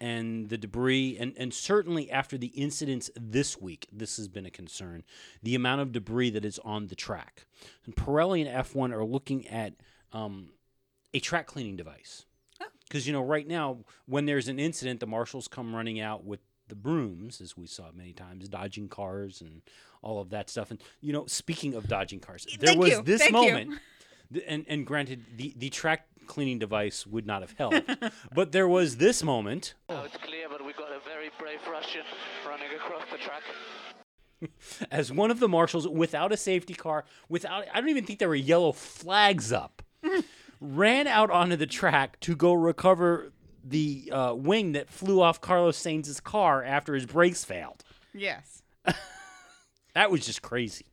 And the debris, and certainly after the incidents this week, this has been a concern. The amount of debris that is on the track. And Pirelli and F1 are looking at a track cleaning device. Because, you know, right now, when there's an incident, the marshals come running out with the brooms, as we saw many times, dodging cars and all of that stuff. And, you know, speaking of dodging cars, there was this moment, and granted, the track cleaning device would not have helped, but there was this moment. Oh, it's clear, but we've got a very brave Russian running across the track. As one of the marshals, without a safety car, I don't even think there were yellow flags up. Ran out onto the track to go recover the wing that flew off Carlos Sainz's car after his brakes failed. Yes. That was just crazy.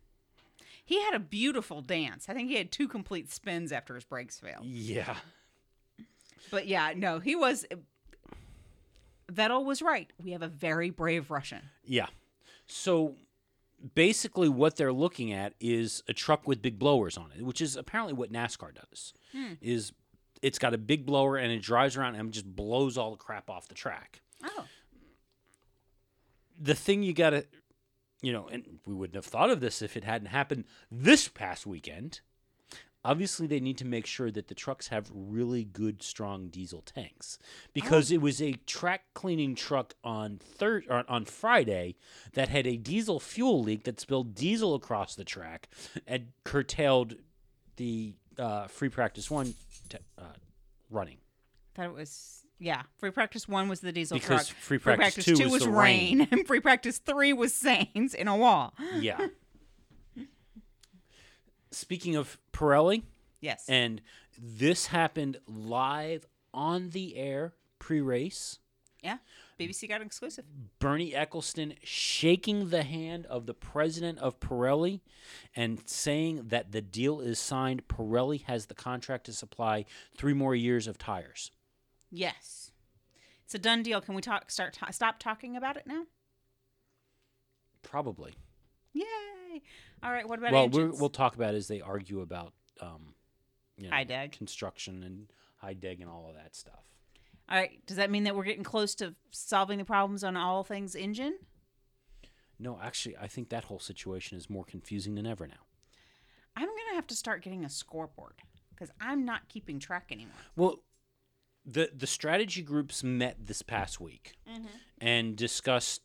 He had a beautiful dance. I think he had 2 complete spins after his brakes failed. Yeah. But yeah, no, he was... Vettel was right. We have a very brave Russian. Yeah. So basically what they're looking at is a truck with big blowers on it, which is apparently what NASCAR does. Is it's got a big blower and it drives around and just blows all the crap off the track. Oh. The thing you got to, you know, and we wouldn't have thought of this if it hadn't happened this past weekend. Obviously, they need to make sure that the trucks have really good, strong diesel tanks, because it was a track cleaning truck on Friday that had a diesel fuel leak that spilled diesel across the track and curtailed the free practice one running. I thought it was Free practice one was the diesel because truck. Free practice two was rain, and free practice three was Sainz in a wall. Yeah. Speaking of Pirelli, yes, and this happened live on the air pre-race. Yeah, BBC got an exclusive. Bernie Ecclestone shaking the hand of the president of Pirelli and saying that the deal is signed. Pirelli has the contract to supply 3 more years of tires. Yes, it's a done deal. Can we stop talking about it now? Probably. Yeah. All right, what about engines? Well, we'll talk about it as they argue about high deg construction and high deg and all of that stuff. All right, does that mean that we're getting close to solving the problems on all things engine? No, actually, I think that whole situation is more confusing than ever now. I'm going to have to start getting a scoreboard because I'm not keeping track anymore. Well, the strategy groups met this past week and discussed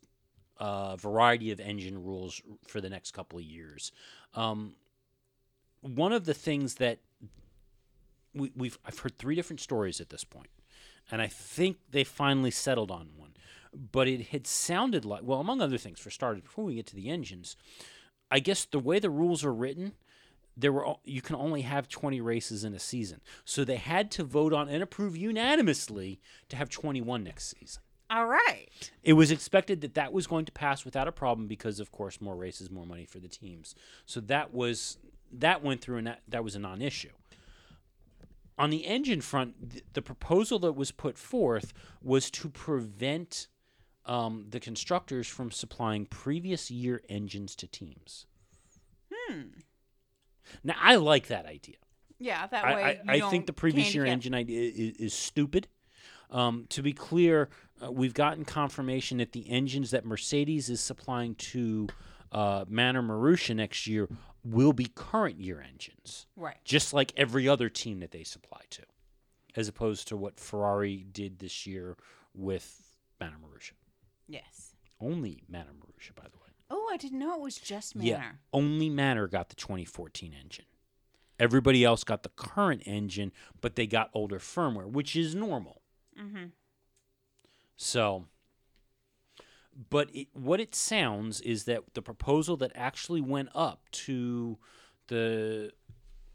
a variety of engine rules for the next couple of years. One of the things that I've heard 3 different stories at this point, and I think they finally settled on one. But it had sounded like, well, among other things, for starters, before we get to the engines, I guess the way the rules are written, you can only have 20 races in a season. So they had to vote on and approve unanimously to have 21 next season. All right. It was expected that was going to pass without a problem because, of course, more races, more money for the teams. So that went through, and that was a non-issue. On the engine front, the proposal that was put forth was to prevent the constructors from supplying previous year engines to teams. Now, I like that idea. Yeah, that way I think the previous year engine idea is stupid. To be clear, we've gotten confirmation that the engines that Mercedes is supplying to Manor Marussia next year will be current year engines. Right. Just like every other team that they supply to, as opposed to what Ferrari did this year with Manor Marussia. Yes. Only Manor Marussia, by the way. Oh, I didn't know it was just Manor. Yeah, only Manor got the 2014 engine. Everybody else got the current engine, but they got older firmware, which is normal. So, but what it sounds is that the proposal that actually went up to the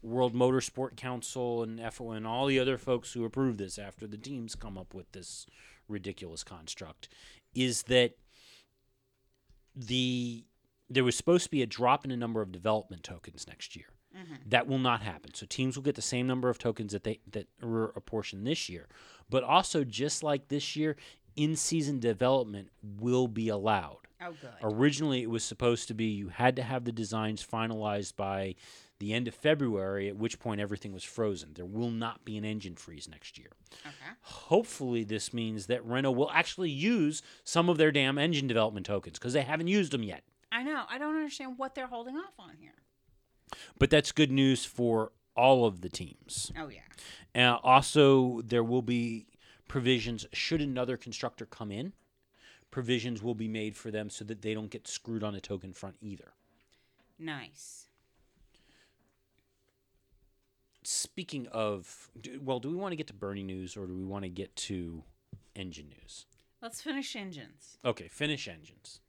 World Motorsport Council and FOM and all the other folks who approved this after the teams come up with this ridiculous construct is that there was supposed to be a drop in the number of development tokens next year. That will not happen. So teams will get the same number of tokens that were apportioned this year. But also, just like this year, in-season development will be allowed. Oh, good. Originally, it was supposed to be you had to have the designs finalized by the end of February, at which point everything was frozen. There will not be an engine freeze next year. Okay. Hopefully, this means that Renault will actually use some of their damn engine development tokens because they haven't used them yet. I know. I don't understand what they're holding off on here. But that's good news for all of the teams. Oh, yeah. Also, there will be provisions, should another constructor come in, provisions will be made for them so that they don't get screwed on a token front either. Nice. Speaking of, do we want to get to Bernie news or do we want to get to engine news? Let's finish engines. Okay, finish engines.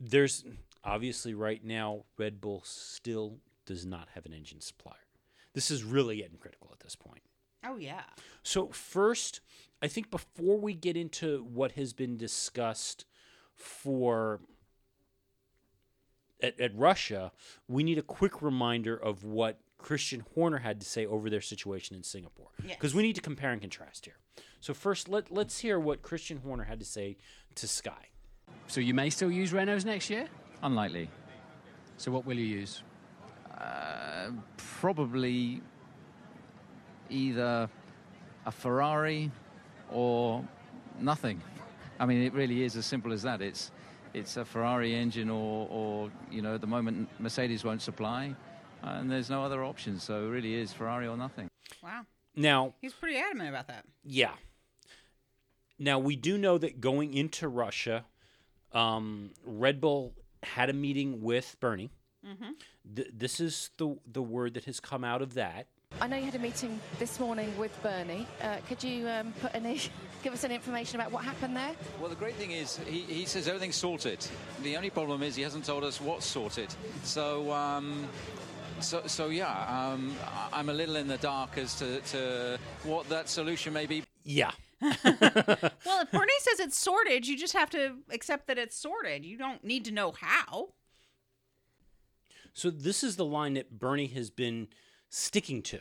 There's... Obviously, right now, Red Bull still does not have an engine supplier. This is really getting critical at this point. Oh, yeah. So first, I think before we get into what has been discussed for at Russia, we need a quick reminder of what Christian Horner had to say over their situation in Singapore. Because we need to compare and contrast here. So first, let's hear what Christian Horner had to say to Sky. So you may still use Renaults next year? Unlikely. So what will you use? Probably either a Ferrari or nothing. I mean, it really is as simple as that. It's a Ferrari engine or you know, at the moment Mercedes won't supply, and there's no other option. So it really is Ferrari or nothing. Wow. Now he's pretty adamant about that. Yeah. Now we do know that going into Russia, Red Bull had a meeting with Bernie. Mm-hmm. This is the word that has come out of that. I know you had a meeting this morning with Bernie. Could you give us any information about what happened there? Well, the great thing is he says everything's sorted. The only problem is he hasn't told us what's sorted. So yeah, I'm a little in the dark as to what that solution may be. Yeah. Well, if Bernie says it's sorted, you just have to accept that it's sorted. You don't need to know how. So this is the line that Bernie has been sticking to,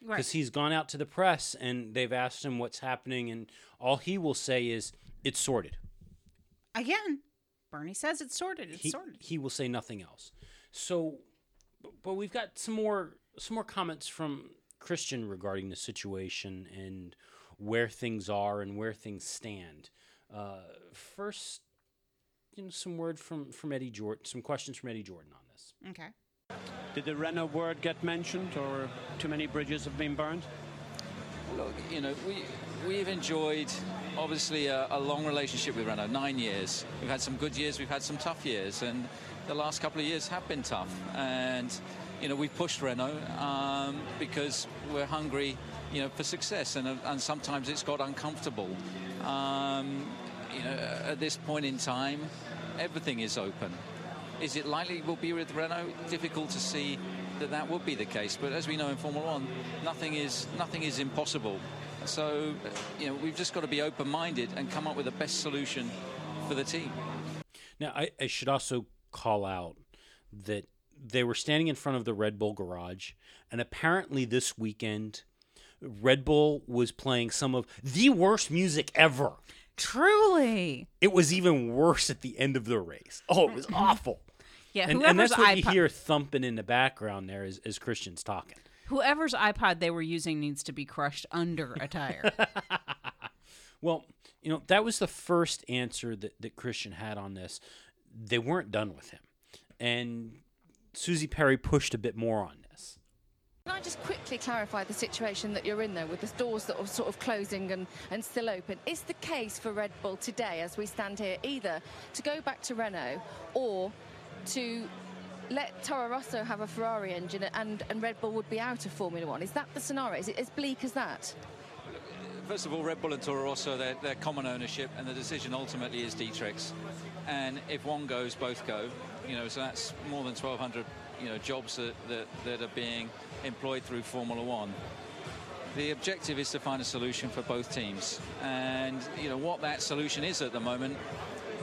because right. He's gone out to the press and they've asked him what's happening, and all he will say is, it's sorted. Again, Bernie says it's sorted, it's sorted. He will say nothing else. So, but we've got some more comments from Christian regarding the situation and where things are and where things stand. First, you know, some word from Eddie Jordan, some questions from Eddie Jordan on this. Okay. Did the Renault word get mentioned, or too many bridges have been burned? Look, you know, we've enjoyed, obviously, a long relationship with Renault, 9 years. We've had some good years, we've had some tough years, and the last couple of years have been tough. And, you know, we've pushed Renault because we're hungry, you know, for success, and sometimes it's got uncomfortable. You know, at this point in time, everything is open. Is it likely we'll be with Renault? Difficult to see that would be the case. But as we know in Formula One, nothing is impossible. So, you know, we've just got to be open-minded and come up with the best solution for the team. Now, I should also call out that they were standing in front of the Red Bull garage, and apparently this weekend, Red Bull was playing some of the worst music ever. Truly. It was even worse at the end of the race. Oh, it was awful. Yeah, and that's what you hear thumping in the background there is Christian's talking. Whoever's iPod they were using needs to be crushed under a tire. Well, you know, that was the first answer that Christian had on this. They weren't done with him. And Susie Perry pushed a bit more on this. Can I just quickly clarify the situation that you're in there with the doors that are sort of closing and still open? Is the case for Red Bull today, as we stand here, either to go back to Renault or to let Toro Rosso have a Ferrari engine and Red Bull would be out of Formula One? Is that the scenario? Is it as bleak as that? First of all, Red Bull and Toro Rosso, they're common ownership, and the decision ultimately is Dietrich's. And if one goes, both go. You know, so that's more than 1,200... you know, jobs that are being employed through Formula One. The objective is to find a solution for both teams, and you know what that solution is at the moment.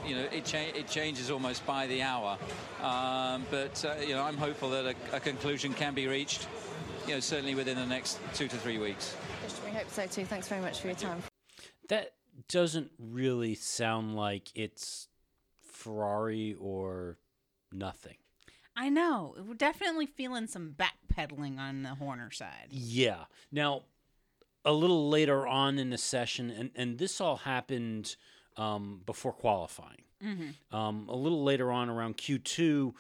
You know, it changes almost by the hour. But you know, I'm hopeful that a conclusion can be reached. You know, certainly within the next 2 to 3 weeks. We hope so too. Thanks very much for your time. That doesn't really sound like it's Ferrari or nothing. I know. We're definitely feeling some backpedaling on the Horner side. Yeah. Now, a little later on in the session, and this all happened before qualifying. Mm-hmm. A little later on around Q2,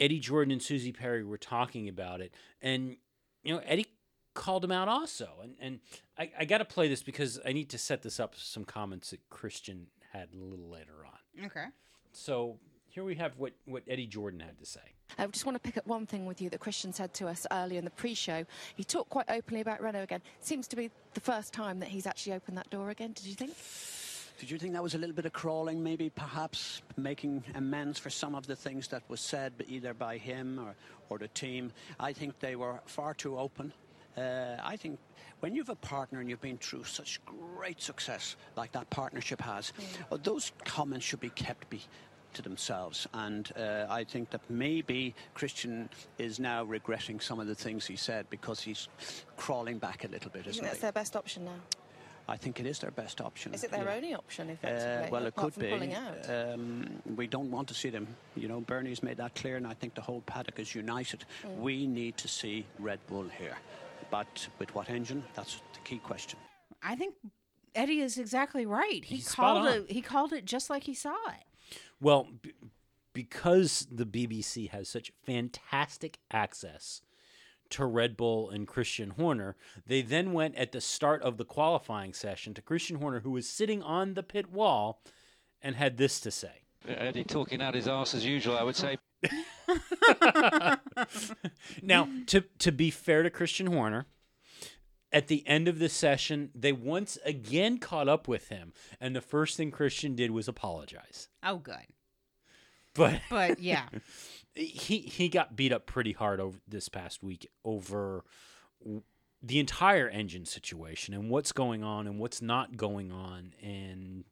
Eddie Jordan and Susie Perry were talking about it. And, you know, Eddie called him out also. And I got to play this because I need to set this up, some comments that Christian had a little later on. Okay. So here we have what Eddie Jordan had to say. I just want to pick up one thing with you that Christian said to us earlier in the pre-show. He talked quite openly about Renault again. Seems to be the first time that he's actually opened that door again, did you think? Did you think that was a little bit of crawling, maybe perhaps making amends for some of the things that was said either by him or the team? I think they were far too open. I think when you have a partner and you've been through such great success like that partnership has, those comments should be kept to themselves, and I think that maybe Christian is now regretting some of the things he said because he's crawling back a little bit as well. That's their best option now. I think it is their best option. Is it their only option, effectively? Well, it could be. We don't want to see them. You know, Bernie's made that clear, and I think the whole paddock is united. We need to see Red Bull here. But with what engine? That's the key question. I think Eddie is exactly right. He called it just like he saw it. Well, because the BBC has such fantastic access to Red Bull and Christian Horner, they then went at the start of the qualifying session to Christian Horner, who was sitting on the pit wall, and had this to say. Eddie talking out his arse as usual, I would say. Now, to be fair to Christian Horner, at the end of the session, they once again caught up with him, and the first thing Christian did was apologize. Oh, good. But yeah. He got beat up pretty hard over this past week over the entire engine situation and what's going on and what's not going on. And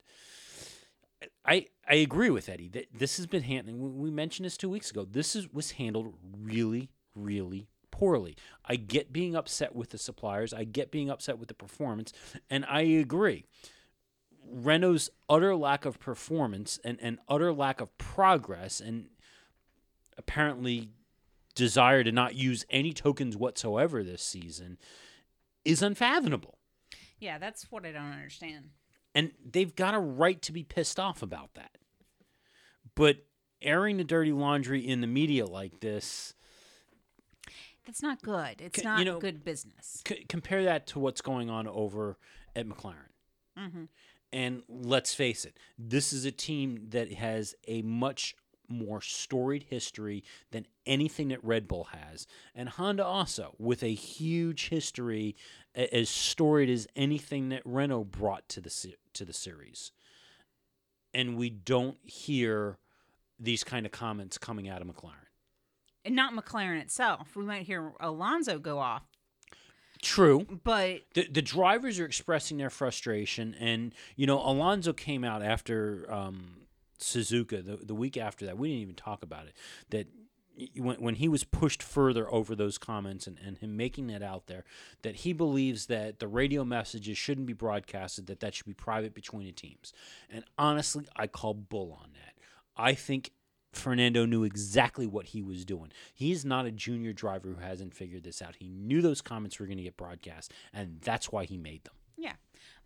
I agree with Eddie that this has been handling. We mentioned this 2 weeks ago. This was handled really, really poorly. I get being upset with the suppliers. I get being upset with the performance. And I agree. Renault's utter lack of performance and utter lack of progress and apparently desire to not use any tokens whatsoever this season is unfathomable. Yeah, that's what I don't understand. And they've got a right to be pissed off about that. But airing the dirty laundry in the media like this... That's not good. It's not good business. Compare that to what's going on over at McLaren. Mm-hmm. And let's face it, this is a team that has a much more storied history than anything that Red Bull has. And Honda also, with a huge history, as storied as anything that Renault brought to the series. And we don't hear these kind of comments coming out of McLaren. And not McLaren itself. We might hear Alonso go off. True. But the drivers are expressing their frustration. And, you know, Alonso came out after Suzuka, the week after that. We didn't even talk about it. That when he was pushed further over those comments and him making that out there, that he believes that the radio messages shouldn't be broadcasted, that should be private between the teams. And honestly, I call bull on that. I think Fernando knew exactly what he was doing. He's not a junior driver who hasn't figured this out. He knew those comments were going to get broadcast, and that's why he made them. Yeah,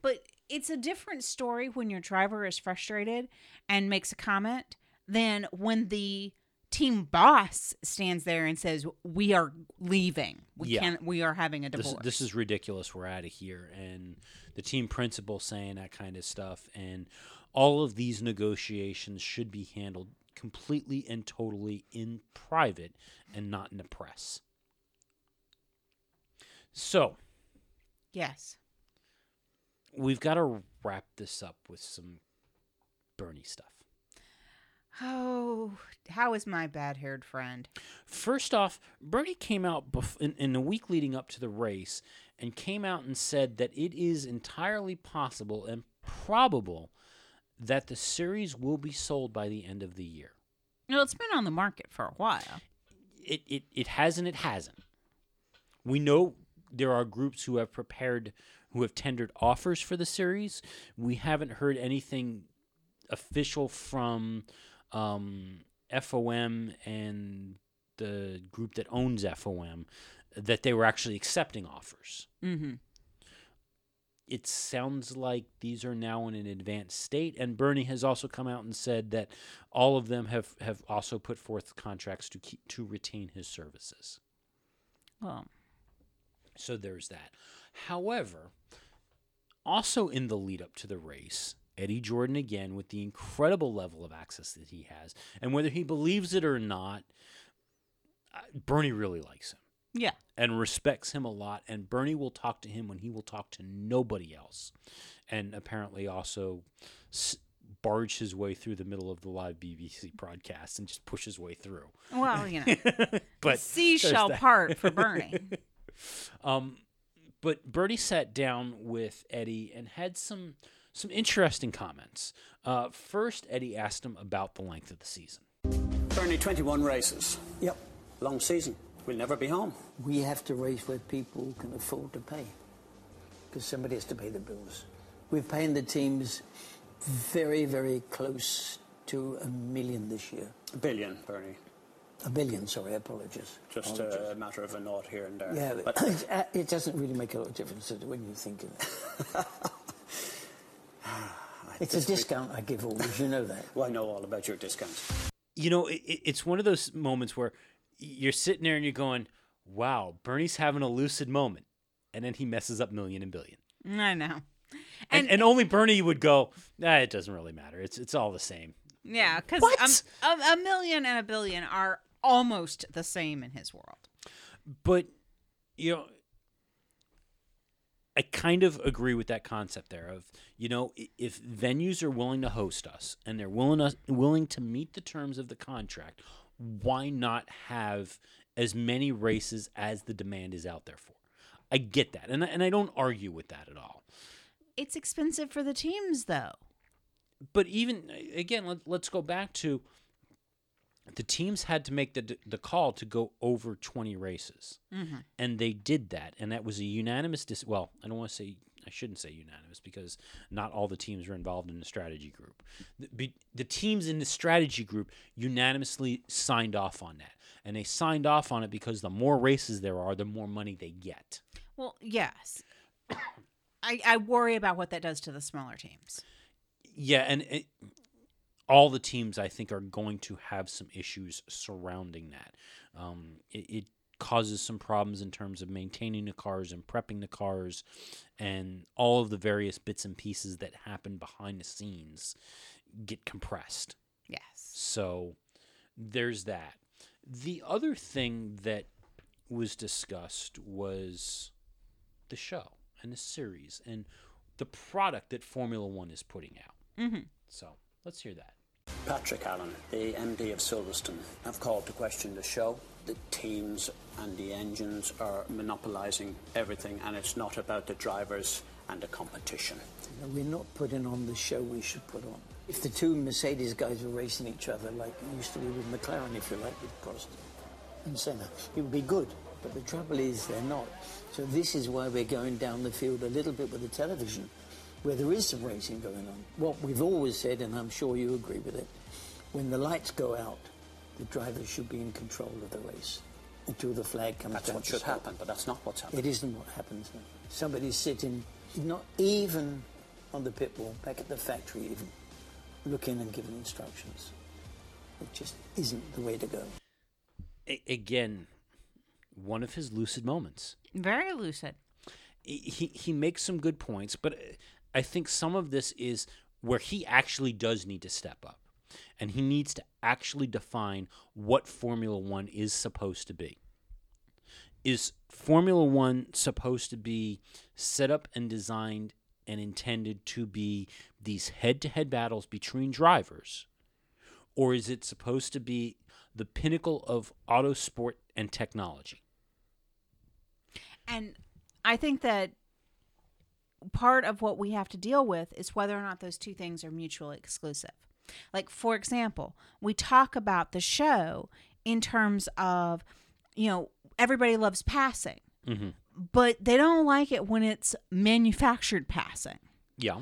but it's a different story when your driver is frustrated and makes a comment than when the team boss stands there and says, we are leaving. We are having a divorce. This is ridiculous. We're out of here. And the team principal saying that kind of stuff. And all of these negotiations should be handled completely and totally in private and not in the press. So, yes, we've got to wrap this up with some Bernie stuff. Oh, how is my bad-haired friend? First off, Bernie came out in the week leading up to the race and came out and said that it is entirely possible and probable that the series will be sold by the end of the year. No, it's been on the market for a while. It hasn't. We know there are groups who have tendered offers for the series. We haven't heard anything official from FOM and the group that owns FOM that they were actually accepting offers. Mm-hmm. It sounds like these are now in an advanced state, and Bernie has also come out and said that all of them have also put forth contracts to retain his services. Well, so there's that. However, also in the lead-up to the race, Eddie Jordan, again, with the incredible level of access that he has, and whether he believes it or not, Bernie really likes him. Yeah. And respects him a lot. And Bernie will talk to him when he will talk to nobody else. And apparently also barge his way through the middle of the live BBC broadcast and just push his way through. Well, you know. But seashell part for Bernie. But Bernie sat down with Eddie and had some interesting comments. First, Eddie asked him about the length of the season. Bernie, 21 races. Yep. Long season. We'll never be home. We have to race where people can afford to pay, because somebody has to pay the bills. We've planned the teams very, very close to a million this year. A billion, Bernie. A billion, sorry, apologies. Just a matter of a nought here and there. Yeah, but it doesn't really make a lot of difference when you think of it. It's a discount I give always, you know that. Well, I know all about your discounts. You know, it's one of those moments where you're sitting there and you're going, wow, Bernie's having a lucid moment. And then he messes up million and billion. I know. And only Bernie would go, nah, it doesn't really matter. It's all the same. Yeah, because a million and a billion are almost the same in his world. But, you know, I kind of agree with that concept there of, you know, if venues are willing to host us and they're willing to meet the terms of the contract, why not have as many races as the demand is out there for? I get that, and I don't argue with that at all. It's expensive for the teams, though. But even, again, let's go back to the teams had to make the call to go over 20 races. Mm-hmm. And they did that. And that was a unanimous well, I don't want to say, I shouldn't say unanimous because not all the teams are involved in the strategy group. The teams in the strategy group unanimously signed off on that. And they signed off on it because the more races there are, the more money they get. Well, yes. I worry about what that does to the smaller teams. Yeah, and all the teams, I think, are going to have some issues surrounding that. It causes some problems in terms of maintaining the cars and prepping the cars and all of the various bits and pieces that happen behind the scenes get compressed. Yes. So there's that. The other thing that was discussed was the show and the series and the product that Formula One is putting out. Mm-hmm. So let's hear that. Patrick Allen, the MD of Silverstone, have called to question the show. The teams and the engines are monopolising everything, and it's not about the drivers and the competition. No, we're not putting on the show we should put on. If the two Mercedes guys were racing each other like it used to be with McLaren, if you like, with Prost and Senna, it would be good. But the trouble is they're not. So this is why we're going down the field a little bit with the television, where there is some racing going on. What we've always said, and I'm sure you agree with it, when the lights go out, the drivers should be in control of the race until the flag comes down. That's what should happen, but that's not what's happening. It isn't what happens now. Somebody's sitting, not even on the pit wall, back at the factory even, looking and giving instructions. It just isn't the way to go. Again, one of his lucid moments. Very lucid. He makes some good points, but I think some of this is where he actually does need to step up, and he needs to actually define what Formula One is supposed to be. Is Formula One supposed to be set up and designed and intended to be these head-to-head battles between drivers, or is it supposed to be the pinnacle of auto sport and technology? And I think that part of what we have to deal with is whether or not those two things are mutually exclusive. Like, for example, we talk about the show in terms of, you know, everybody loves passing, mm-hmm. but they don't like it when it's manufactured passing. Yeah.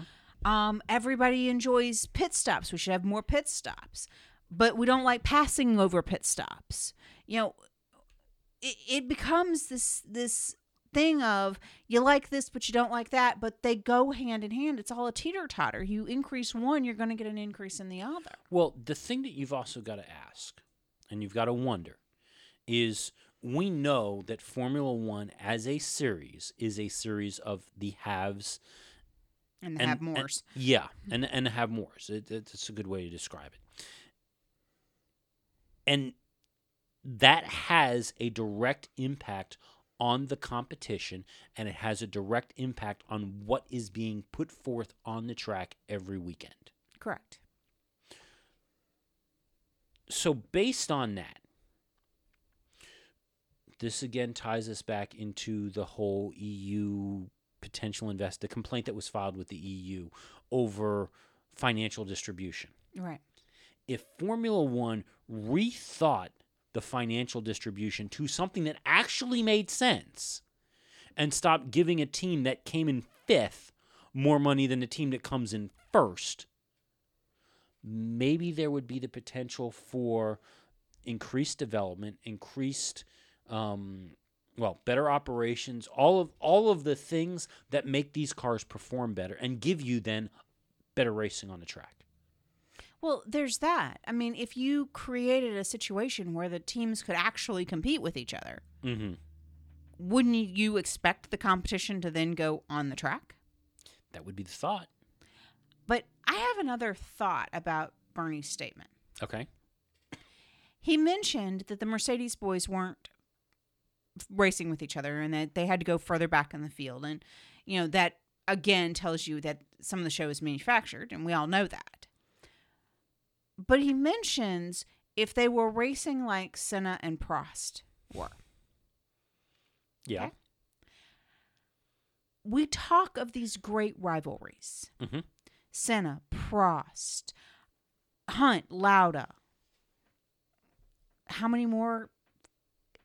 Everybody enjoys pit stops. We should have more pit stops, but we don't like passing over pit stops. You know, it becomes this thing of you like this but you don't like that, but they go hand in hand. It's all a teeter-totter. You increase one, you're going to get an increase in the other. Well, the thing that you've also got to ask, and you've got to wonder, is we know that Formula One as a series is a series of the haves and the have-mores. Yeah, and the have-mores. It's a good way to describe it. And that has a direct impact on the competition, and it has a direct impact on what is being put forth on the track every weekend. Correct. So based on that, this again ties us back into the whole EU potential the complaint that was filed with the EU over financial distribution. Right. If Formula One rethought the financial distribution to something that actually made sense and stopped giving a team that came in fifth more money than the team that comes in first, maybe there would be the potential for increased development, increased, better operations, all of the things that make these cars perform better and give you then better racing on the track. Well, there's that. I mean, if you created a situation where the teams could actually compete with each other, mm-hmm. wouldn't you expect the competition to then go on the track? That would be the thought. But I have another thought about Bernie's statement. Okay. He mentioned that the Mercedes boys weren't racing with each other and that they had to go further back in the field. And, you know, that, again, tells you that some of the show is manufactured, and we all know that. But he mentions if they were racing like Senna and Prost were. Yeah. Okay? We talk of these great rivalries. Mm-hmm. Senna, Prost, Hunt, Lauda. How many more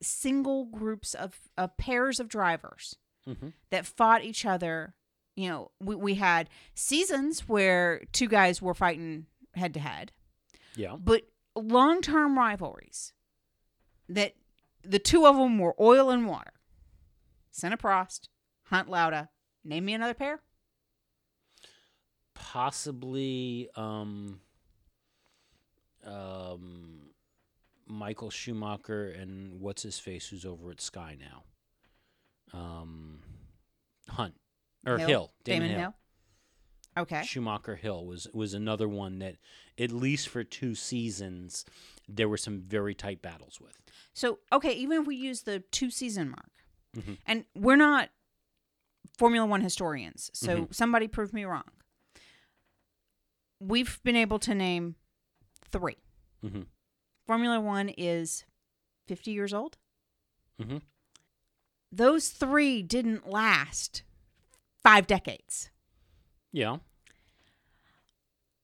single groups of pairs of drivers mm-hmm. that fought each other? You know, we had seasons where two guys were fighting head to head. Yeah. But long-term rivalries that the two of them were oil and water. Senna, Prost, Hunt, Lauda. Name me another pair. Possibly Michael Schumacher and what's-his-face who's over at Sky now. Hunt. Or Hill. Damon Hill. Okay. Schumacher Hill was another one that, at least for two seasons, there were some very tight battles with. So, okay, even if we use the two-season mark, mm-hmm. and we're not Formula One historians, so mm-hmm. somebody prove me wrong. We've been able to name three. Mm-hmm. Formula One is 50 years old. Mm-hmm. Those three didn't last 5 decades. Yeah.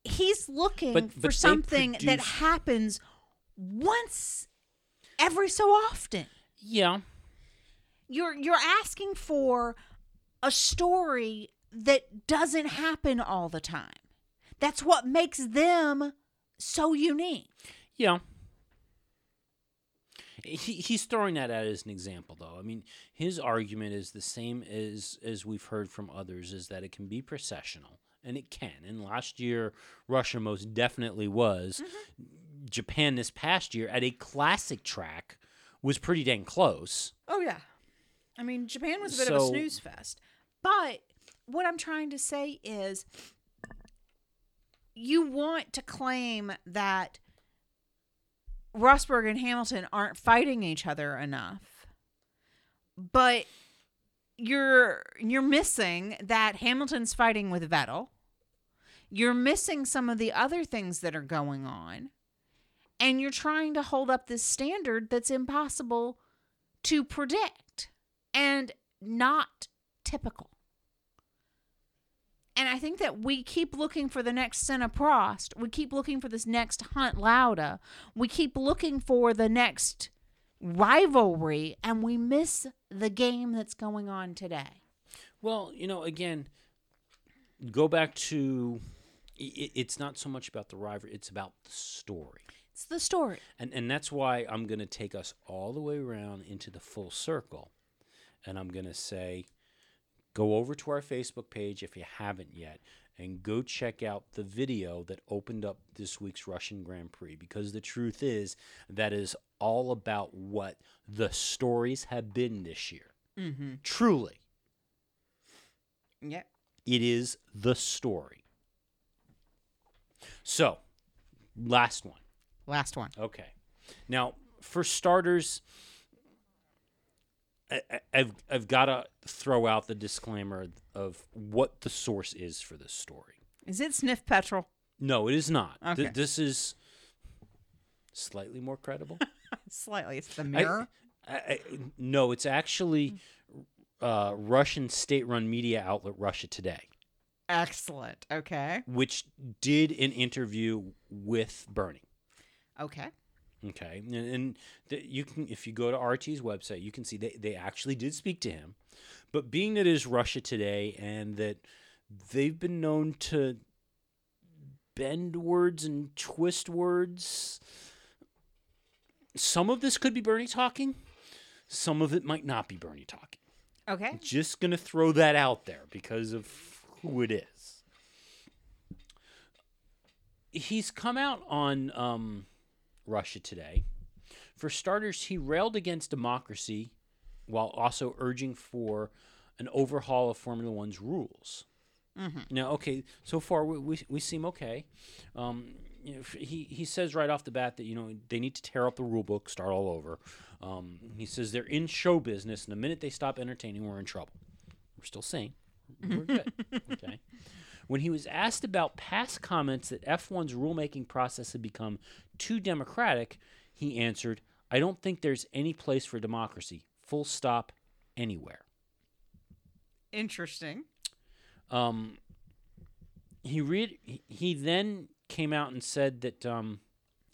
He's looking for something that happens once every so often. Yeah. You're asking for a story that doesn't happen all the time. That's what makes them so unique. Yeah. He's throwing that out as an example, though. I mean, his argument is the same as we've heard from others, is that it can be processional, and it can. And last year, Russia most definitely was. Mm-hmm. Japan this past year at a classic track was pretty dang close. Oh, yeah. I mean, Japan was a bit of a snooze fest. But what I'm trying to say is you want to claim that Rosberg and Hamilton aren't fighting each other enough, but you're missing that Hamilton's fighting with Vettel. You're missing some of the other things that are going on, and you're trying to hold up this standard that's impossible to predict and not typical. And I think that we keep looking for the next Senna Prost. We keep looking for this next Hunt Lauda. We keep looking for the next rivalry, and we miss the game that's going on today. Well, you know, again, go back to it's not so much about the rivalry. It's about the story. It's the story. And that's why I'm going to take us all the way around into the full circle, and I'm going to say, go over to our Facebook page if you haven't yet, and go check out the video that opened up this week's Russian Grand Prix, because the truth is that is all about what the stories have been this year. Mm-hmm. Truly. Yep. It is the story. So, last one. Okay. Now, for starters, I've got to throw out the disclaimer of what the source is for this story. Is it Sniff Petrol? No, it is not. Okay. This is slightly more credible. Slightly. It's the Mirror? No, it's actually Russian state-run media outlet Russia Today. Excellent. Okay. Which did an interview with Bernie. Okay. Okay, and you can, if you go to RT's website, you can see they actually did speak to him. But being that it is Russia Today and that they've been known to bend words and twist words. Some of this could be Bernie talking. Some of it might not be Bernie talking. Okay. I'm just going to throw that out there because of who it is. He's come out on Russia Today. For starters, he railed against democracy while also urging for an overhaul of Formula One's rules. Mm-hmm. Now, okay, so far we seem okay. You know, he says right off the bat that, you know, they need to tear up the rule book, start all over. He says they're in show business, and the minute they stop entertaining, we're in trouble. We're still sane. We're good. Okay. When he was asked about past comments that F1's rulemaking process had become too democratic, he answered, "I don't think there's any place for democracy. Full stop. Anywhere." Interesting. He then came out and said that,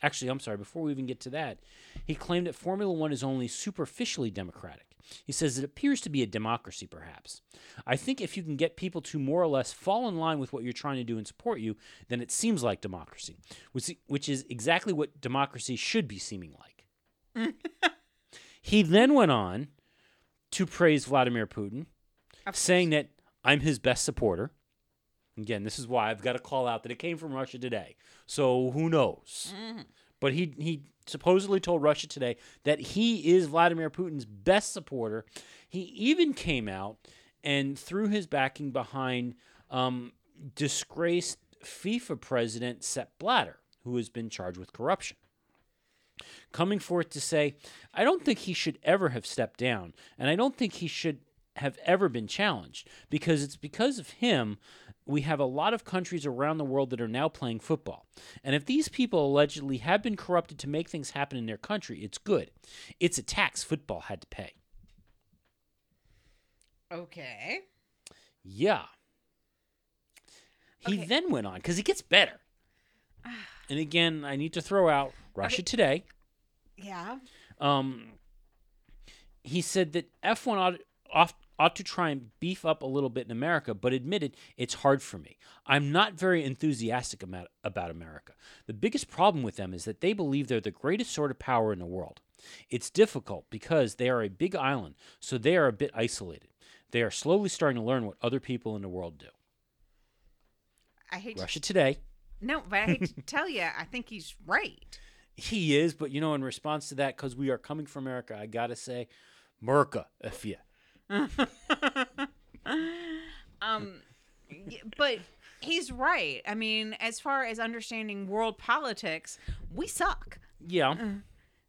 actually, I'm sorry, before we even get to that, he claimed that Formula One is only superficially democratic. He says it appears to be a democracy, perhaps. "I think if you can get people to more or less fall in line with what you're trying to do and support you, then it seems like democracy, which is exactly what democracy should be seeming like." He then went on to praise Vladimir Putin, saying that I'm his best supporter. Again, this is why I've got to call out that it came from Russia Today. So who knows? Mm-hmm. But he supposedly told Russia Today that he is Vladimir Putin's best supporter. He even came out and threw his backing behind disgraced FIFA president Sepp Blatter, who has been charged with corruption, coming forth to say, "I don't think he should ever have stepped down, and I don't think he should have ever been challenged, because it's because of him we have a lot of countries around the world that are now playing football. And if these people allegedly have been corrupted to make things happen in their country, it's good. It's a tax football had to pay." Okay. Yeah. He then went on, because he gets better. And again, I need to throw out Russia Today. Yeah. He said that F1 ought to try and beef up a little bit in America, but admitted, "It's hard for me. I'm not very enthusiastic about America. The biggest problem with them is that they believe they're the greatest sort of power in the world. It's difficult because they are a big island, so they are a bit isolated. They are slowly starting to learn what other people in the world do." I hate Russia Today. No, but I hate to tell you, I think he's right. He is, but you know, in response to that, because we are coming from America, I gotta say, Merca, if you. But he's right. I mean, as far as understanding world politics, we suck. Yeah. I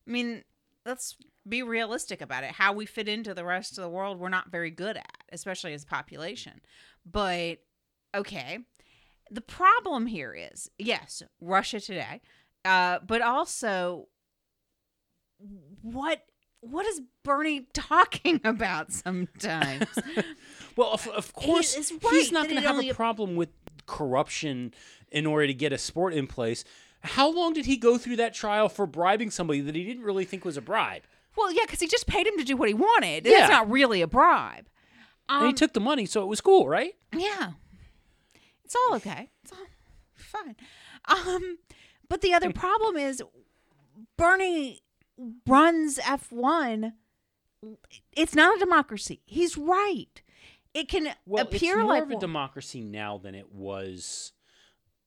mean, let's be realistic about it. How we fit into the rest of the world, we're not very good at, especially as a population. But, okay. The problem here is, yes, Russia Today, but also what is Bernie talking about sometimes? Well, of course, he's not going to have a problem with corruption in order to get a sport in place. How long did he go through that trial for bribing somebody that he didn't really think was a bribe? Well, yeah, because he just paid him to do what he wanted. Yeah. That's not really a bribe. And he took the money, so it was cool, right? Yeah. It's all okay. It's all fine. But the other problem is Bernie runs F1, it's not a democracy. He's right. It can appear like it's more of a democracy now than it was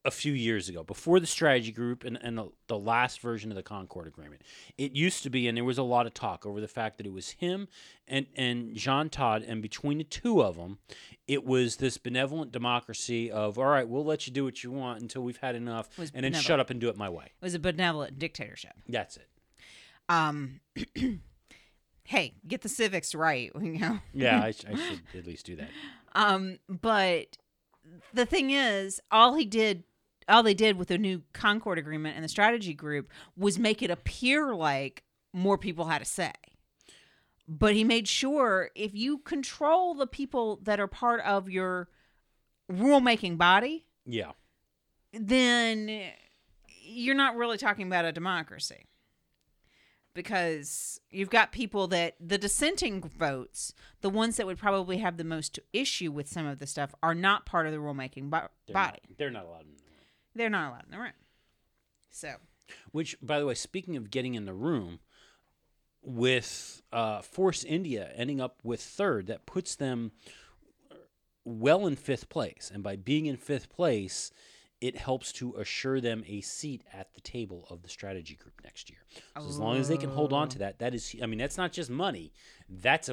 a few years ago, before the strategy group and the last version of the Concord Agreement. It used to be, and there was a lot of talk over the fact that it was him and Jean Todt, and between the two of them, it was this benevolent democracy of, all right, we'll let you do what you want until we've had enough, and then shut up and do it my way. It was a benevolent dictatorship. That's it. Hey, get the civics right, you know. Yeah, I should at least do that. But the thing is, all they did with the new Concord Agreement and the strategy group was make it appear like more people had a say. But he made sure if you control the people that are part of your rulemaking body, yeah, then you're not really talking about a democracy. because you've got people that the dissenting votes, the ones that would probably have the most issue with some of the stuff, are not part of the rulemaking body. They're not allowed in the room. They're not allowed in the room. So, which, by the way, speaking of getting in the room, with Force India ending up with third, that puts them well in fifth place. And by being in fifth place, it helps to assure them a seat at the table of the strategy group next year. So as long as they can hold on to that, that is, I mean, that's not just money. That's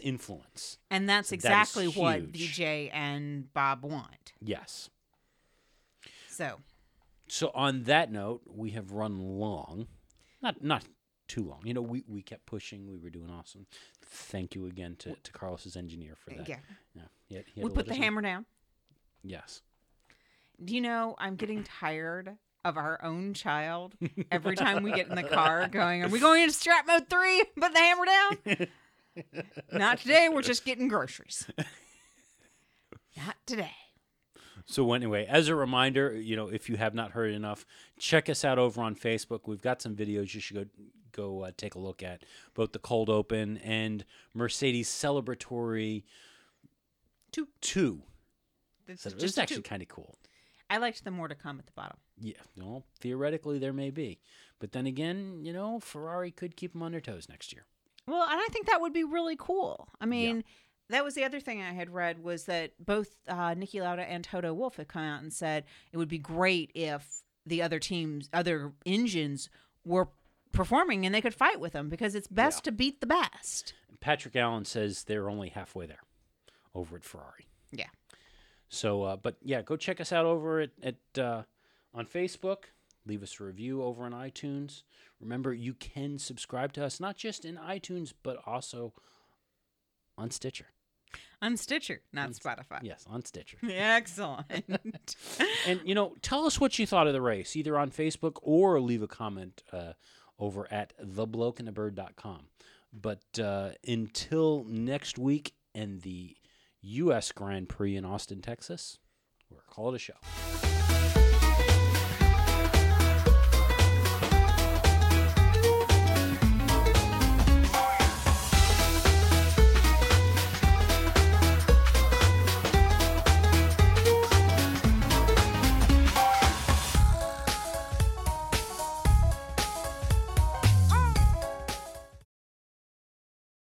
influence. And that's exactly what DJ and Bob want. Yes. So on that note, we have run long. Not too long. You know, we kept pushing. We were doing awesome. Thank you again to Carlos's engineer for that. Yeah. He had we put the hammer down. Yes. Do you know, I'm getting tired of our own child every time we get in the car going, are we going into strap mode 3? Put the hammer down? Not today. We're just getting groceries. Not today. So anyway, as a reminder, you know, if you have not heard enough, check us out over on Facebook. We've got some videos you should go take a look at, both the cold open and Mercedes celebratory 2. It's actually kind of cool. I liked the more to come at the bottom. Yeah, well, theoretically there may be. But then again, you know, Ferrari could keep them on their toes next year. Well, and I think that would be really cool. I mean, that was the other thing I had read was that both Niki Lauda and Toto Wolff had come out and said it would be great if the other teams, other engines were performing and they could fight with them because it's best to beat the best. Patrick Allen says they're only halfway there over at Ferrari. Yeah. So, but yeah, go check us out over at on Facebook. Leave us a review over on iTunes. Remember, you can subscribe to us, not just in iTunes, but also on Stitcher. On Stitcher, not Spotify. Yes, on Stitcher. Excellent. And, you know, tell us what you thought of the race, either on Facebook or leave a comment over at theblokeandthebird.com. But until next week and the U.S. Grand Prix in Austin, Texas. We're calling it a show.